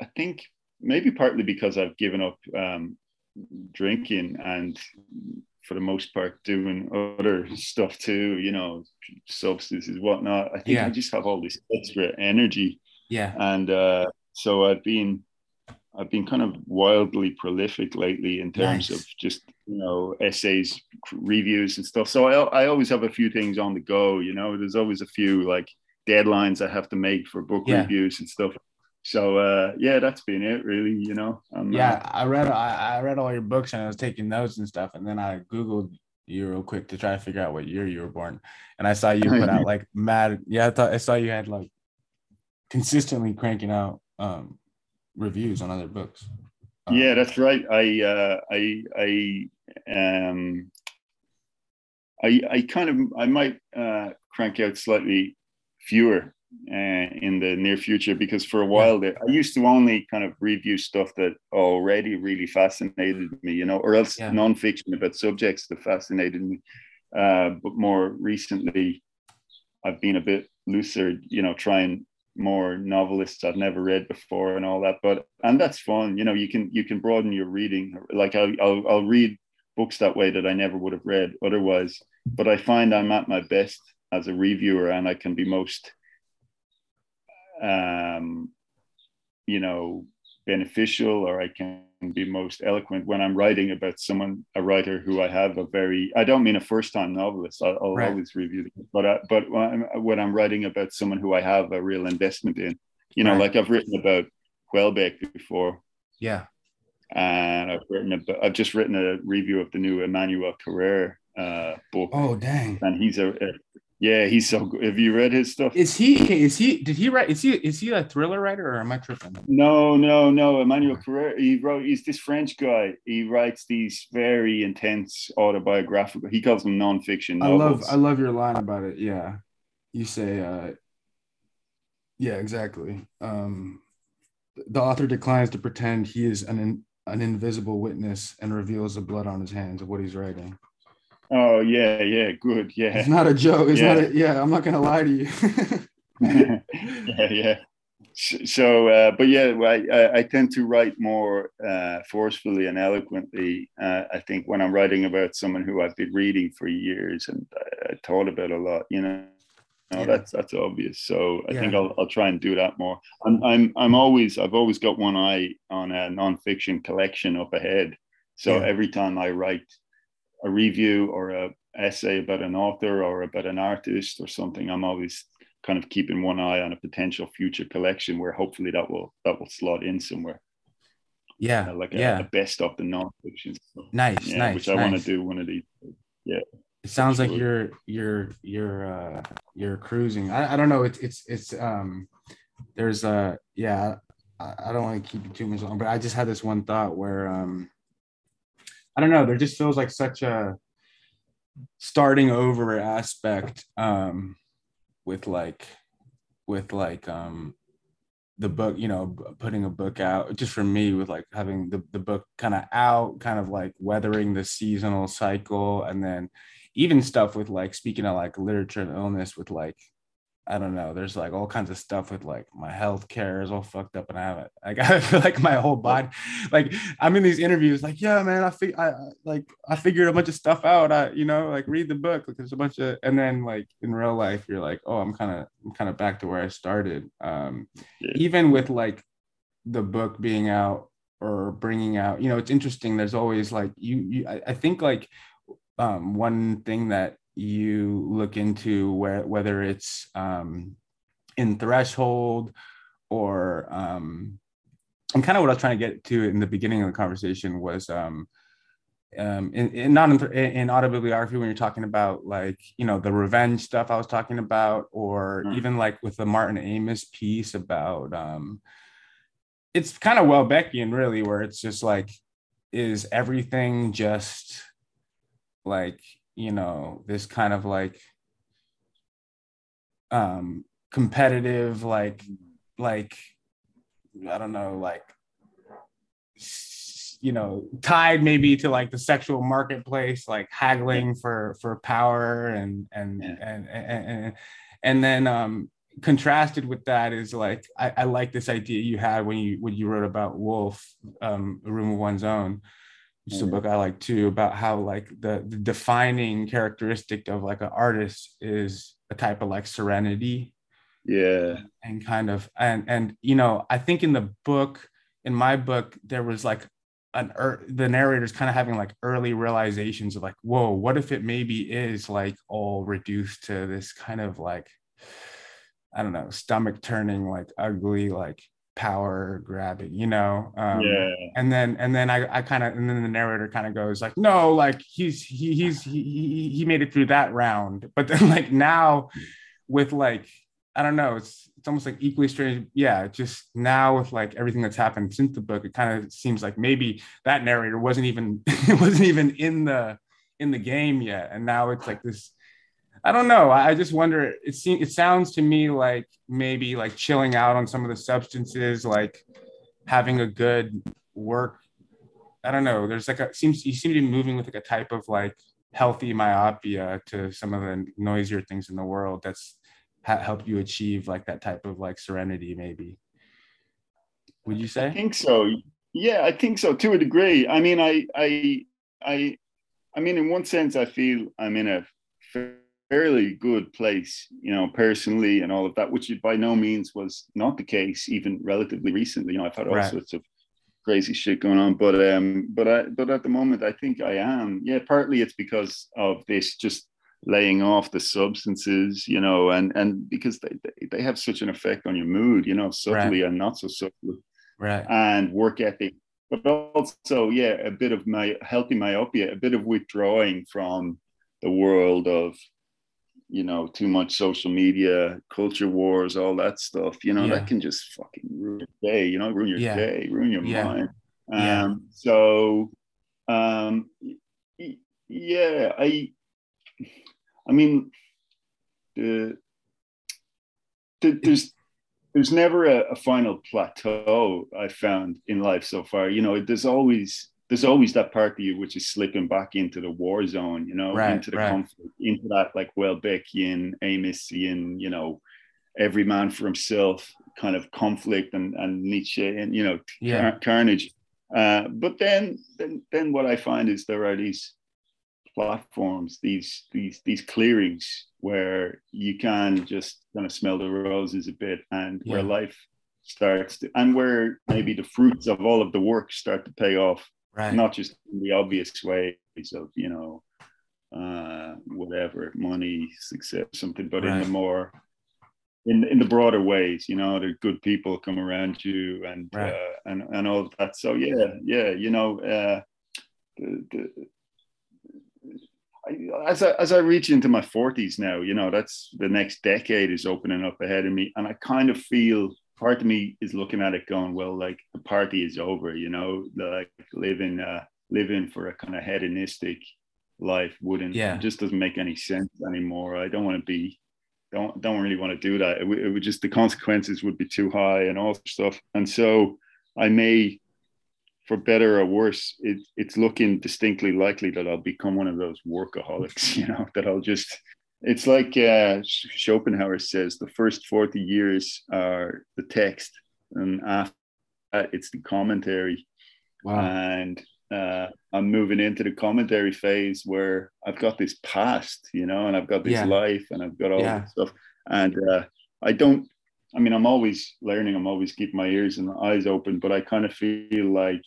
I think, maybe partly because I've given up um, drinking and, for the most part, doing other stuff too, you know, substances, whatnot. I think yeah. I just have all this extra energy. Yeah. And uh, so I've been, I've been kind of wildly prolific lately in terms nice. of just, you know, essays, reviews and stuff. So I, I always have a few things on the go, you know, there's always a few like deadlines I have to make for book yeah. reviews and stuff. So uh, yeah, that's been it, really. You know. I'm, yeah, uh, I read I, I read all your books and I was taking notes and stuff, and then I googled you real quick to try to figure out what year you were born, and I saw you put out like mad. Yeah, I thought I saw you had like consistently cranking out um, reviews on other books. Um, yeah, that's right. I uh, I I um I I kind of I might uh, crank out slightly fewer Uh, in the near future, because for a while there, I used to only kind of review stuff that already really fascinated me, you know, or else yeah. nonfiction about subjects that fascinated me. Uh, but more recently, I've been a bit looser, you know, trying more novelists I've never read before and all that. But and that's fun, you know. You can you can broaden your reading. Like I'll I'll, I'll read books that way that I never would have read otherwise. But I find I'm at my best as a reviewer, and I can be most um you know beneficial, or I can be most eloquent when I'm writing about someone, a writer who I have a very, I don't mean a first-time novelist, I'll, I'll right. always review them, but I, but when I'm, when I'm writing about someone who I have a real investment in, you know, right. like I've written about Houellebecq before, yeah and I've written about, I've just written a review of the new Emmanuel Carrère uh book. Oh dang. And he's a, a yeah, he's so good. Have you read his stuff? Is he, is he, did he write, is he, is he a thriller writer, or am I tripping? No, no, no. Emmanuel Carrère, he wrote, he's this French guy. He writes these very intense autobiographical, he calls them nonfiction novels. I love, I love your line about it. Yeah. You say, uh, yeah, exactly. Um, the author declines to pretend he is an, an invisible witness and reveals the blood on his hands of what he's writing. Oh yeah, yeah, good, yeah. It's not a joke. It's yeah. not. A, yeah, I'm not gonna lie to you. yeah, yeah. So, uh, but yeah, I, I tend to write more uh, forcefully and eloquently. Uh, I think when I'm writing about someone who I've been reading for years and I, I thought about a lot, you know, no, yeah. that's that's obvious. So I yeah. think I'll I'll try and do that more. I'm I'm I'm always I've always got one eye on a nonfiction collection up ahead. So yeah. every time I write a review or a essay about an author or about an artist or something, I'm always kind of keeping one eye on a potential future collection where hopefully that will that will slot in somewhere. Yeah, uh, like a, yeah. a best of the nonfiction. So, nice, yeah, nice, which I nice. want to do one of these. Yeah, it sounds sure. like you're you're you're uh, you're cruising. I, I don't know. It's it's it's um. There's a yeah. I, I don't want to keep you too much long, but I just had this one thought where um. I don't know. There just feels like such a starting over aspect um, with like, with like, um, the book, you know, putting a book out, just for me, with like having the, the book kind of out, kind of like weathering the seasonal cycle. And then even stuff with like, speaking of like literature and illness, with like, I don't know, there's like all kinds of stuff with like my health care is all fucked up, and I haven't, like, I feel like my whole body, like I'm in these interviews like, yeah, man, I think I like, I figured a bunch of stuff out. I, you know, like read the book, like there's a bunch of, and then like in real life, you're like, oh, I'm kind of, I'm kind of back to where I started. Um, yeah. Even with like the book being out or bringing out, you know, it's interesting. There's always like you, you I, I think like um, one thing that you look into, where whether it's um in Threshold or um and kind of what I was trying to get to in the beginning of the conversation was um um in, in not in, in autobiography, when you're talking about like, you know, the revenge stuff I was talking about, or mm-hmm. even like with the Martin Amis piece about um it's kind of Houellebecqian, really, where it's just like, is everything just like, you know, this kind of like um competitive, like like I don't know, like, you know, tied maybe to like the sexual marketplace, like haggling for for power and and yeah. and, and and and then um contrasted with that is like I, I like this idea you had when you when you wrote about Woolf, um A Room of One's Own. It's a book I like too, about how like the, the defining characteristic of like an artist is a type of like serenity. Yeah. And kind of, and, and, you know, I think in the book, in my book, there was like an, er, the narrator's kind of having like early realizations of like, whoa, what if it maybe is like all reduced to this kind of like, I don't know, stomach turning, like ugly, like power grabbing, you know, um yeah. and then and then i i kind of and then the narrator kind of goes like, no, like he's he he's he he made it through that round, but then like now with like, I don't know, it's it's almost like equally strange. Yeah, just now with like everything that's happened since the book, it kind of seems like maybe that narrator wasn't even it wasn't even in the in the game yet, and now it's like this, I don't know. I just wonder, it seems, it sounds to me like maybe like chilling out on some of the substances, like having a good work. I don't know. There's like a, seems, you seem to be moving with like a type of like healthy myopia to some of the noisier things in the world that's ha- helped you achieve like that type of like serenity, maybe. Would you say? I think so. Yeah, I think so to a degree. I mean, I, I, I, I mean, in one sense, I feel I'm in a fairly good place, you know, personally and all of that, which by no means was not the case even relatively recently. You know, I've had all right. sorts of crazy shit going on, but um, but I, but at the moment, I think I am. Yeah, partly it's because of this, just laying off the substances, you know, and and because they they have such an effect on your mood, you know, subtly right. and not so subtly, right? And work ethic, but also yeah, a bit of my healthy myopia, a bit of withdrawing from the world of, you know, too much social media, culture wars, all that stuff, you know, yeah. that can just fucking ruin your day, you know, ruin your yeah. day, ruin your yeah. mind. Um, yeah. So, um, yeah, I, I mean, the, the there's, there's never a, a final plateau I found in life so far. You know, there's always, there's always that part of you which is slipping back into the war zone, you know, right, into the right. conflict, into that like Houellebecqian, Amisian, you know, every man for himself kind of conflict and, and Nietzsche and, you know, yeah. car- carnage. Uh, but then, then, then what I find is there are these platforms, these, these, these clearings where you can just kind of smell the roses a bit, and yeah. where life starts to, and where maybe the fruits of all of the work start to pay off. Right. Not just in the obvious ways of, you know, uh, whatever, money, success, something, but right. in the more, in in the broader ways, you know, the good people come around you and right. uh, and and all of that. So yeah, yeah, you know, uh, the, the, I, as I as I reach into my forties now, you know, that's the next decade is opening up ahead of me, and I kind of feel. Part of me is looking at it going, well, like the party is over, you know, like living uh, living for a kind of hedonistic life wouldn't, yeah. it just doesn't make any sense anymore. I don't want to be don't don't really want to do that. It, w- it would just, the consequences would be too high and all stuff. And so I may, for better or worse, it, it's looking distinctly likely that I'll become one of those workaholics, you know, that I'll just, it's like uh, Schopenhauer says, the first forty years are the text and after that it's the commentary. Wow. And uh, I'm moving into the commentary phase where I've got this past, you know, and I've got this yeah. life and I've got all yeah. this stuff. And uh, I don't, I mean, I'm always learning. I'm always keeping my ears and my eyes open, but I kind of feel like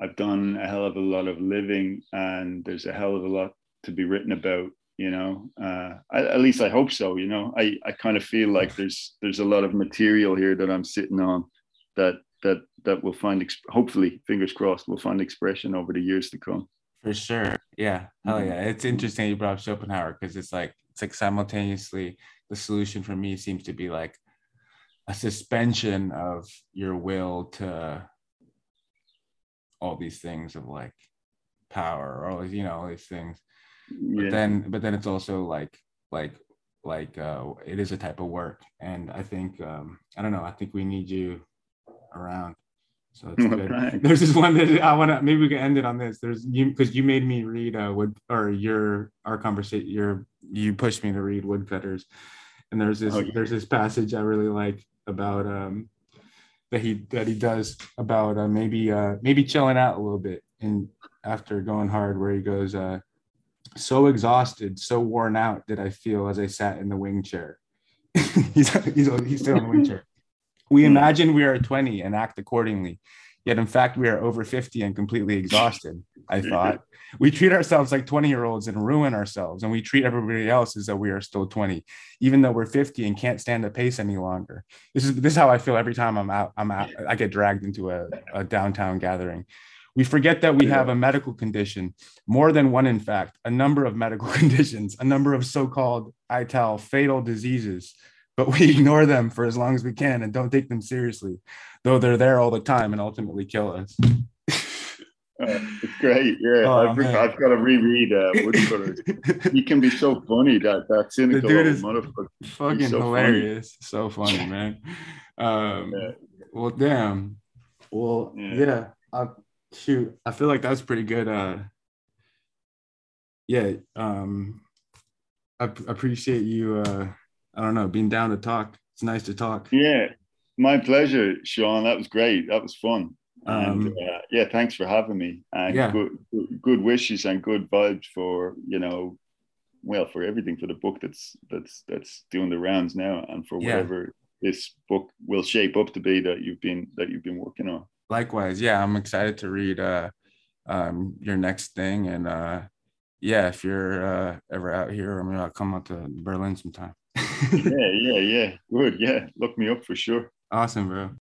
I've done a hell of a lot of living and there's a hell of a lot to be written about, you know, uh, I, at least I hope so. You know, I, I kind of feel like there's, there's a lot of material here that I'm sitting on that, that, that will find, exp- hopefully, fingers crossed, will find expression over the years to come. For sure. Yeah. Hell yeah. It's interesting you brought up Schopenhauer because it's like, it's like simultaneously the solution for me seems to be like a suspension of your will to all these things of like power or all these, you know, all these things. Yeah. But then, but then it's also like, like, like uh, it is a type of work. And I think, um, I don't know, I think we need you around. So it's good. Right. There's this one that I want to, maybe we can end it on this. There's you, because you made me read uh, Wood, or your, our conversation, your, you pushed me to read Woodcutters. And there's this, oh, yeah. there's this passage I really like about um, that he, that he does about uh, maybe, uh, maybe chilling out a little bit. And after going hard, where he goes, uh, so exhausted, so worn out did I feel as I sat in the wing chair. he's, he's, he's still in the wing chair. We imagine we are twenty and act accordingly. Yet, in fact, we are over fifty and completely exhausted, I thought. We treat ourselves like twenty-year-olds and ruin ourselves, and we treat everybody else as though we are still twenty, even though we're fifty and can't stand the pace any longer. This is this is how I feel every time I'm out. I'm out, I get dragged into a, a downtown gathering. We forget that we have a medical condition, more than one, in fact, a number of medical conditions, a number of so-called, I tell, fatal diseases. But we ignore them for as long as we can and don't take them seriously, though they're there all the time and ultimately kill us. Uh, it's great, yeah. Oh, I've, I've got to reread uh, Woodcutters. He can be so funny, that that cynical motherfucker. Fucking so hilarious, funny. So funny, man. Um, yeah. Well, damn. Well, yeah. yeah I, shoot, I feel like that's pretty good. Uh, yeah, um, I p- appreciate you. Uh, I don't know, being down to talk. It's nice to talk. Yeah, my pleasure, Sean. That was great. That was fun. And um, uh, yeah, thanks for having me. And yeah. good, good wishes and good vibes for, you know, well, for everything, for the book that's that's that's doing the rounds now, and for whatever yeah. this book will shape up to be that you've been that you've been working on. Likewise, yeah, I'm excited to read uh, um, your next thing, and uh, yeah, if you're uh, ever out here, I mean, I'll come out to Berlin sometime. yeah yeah yeah good yeah look me up for sure. Awesome, bro.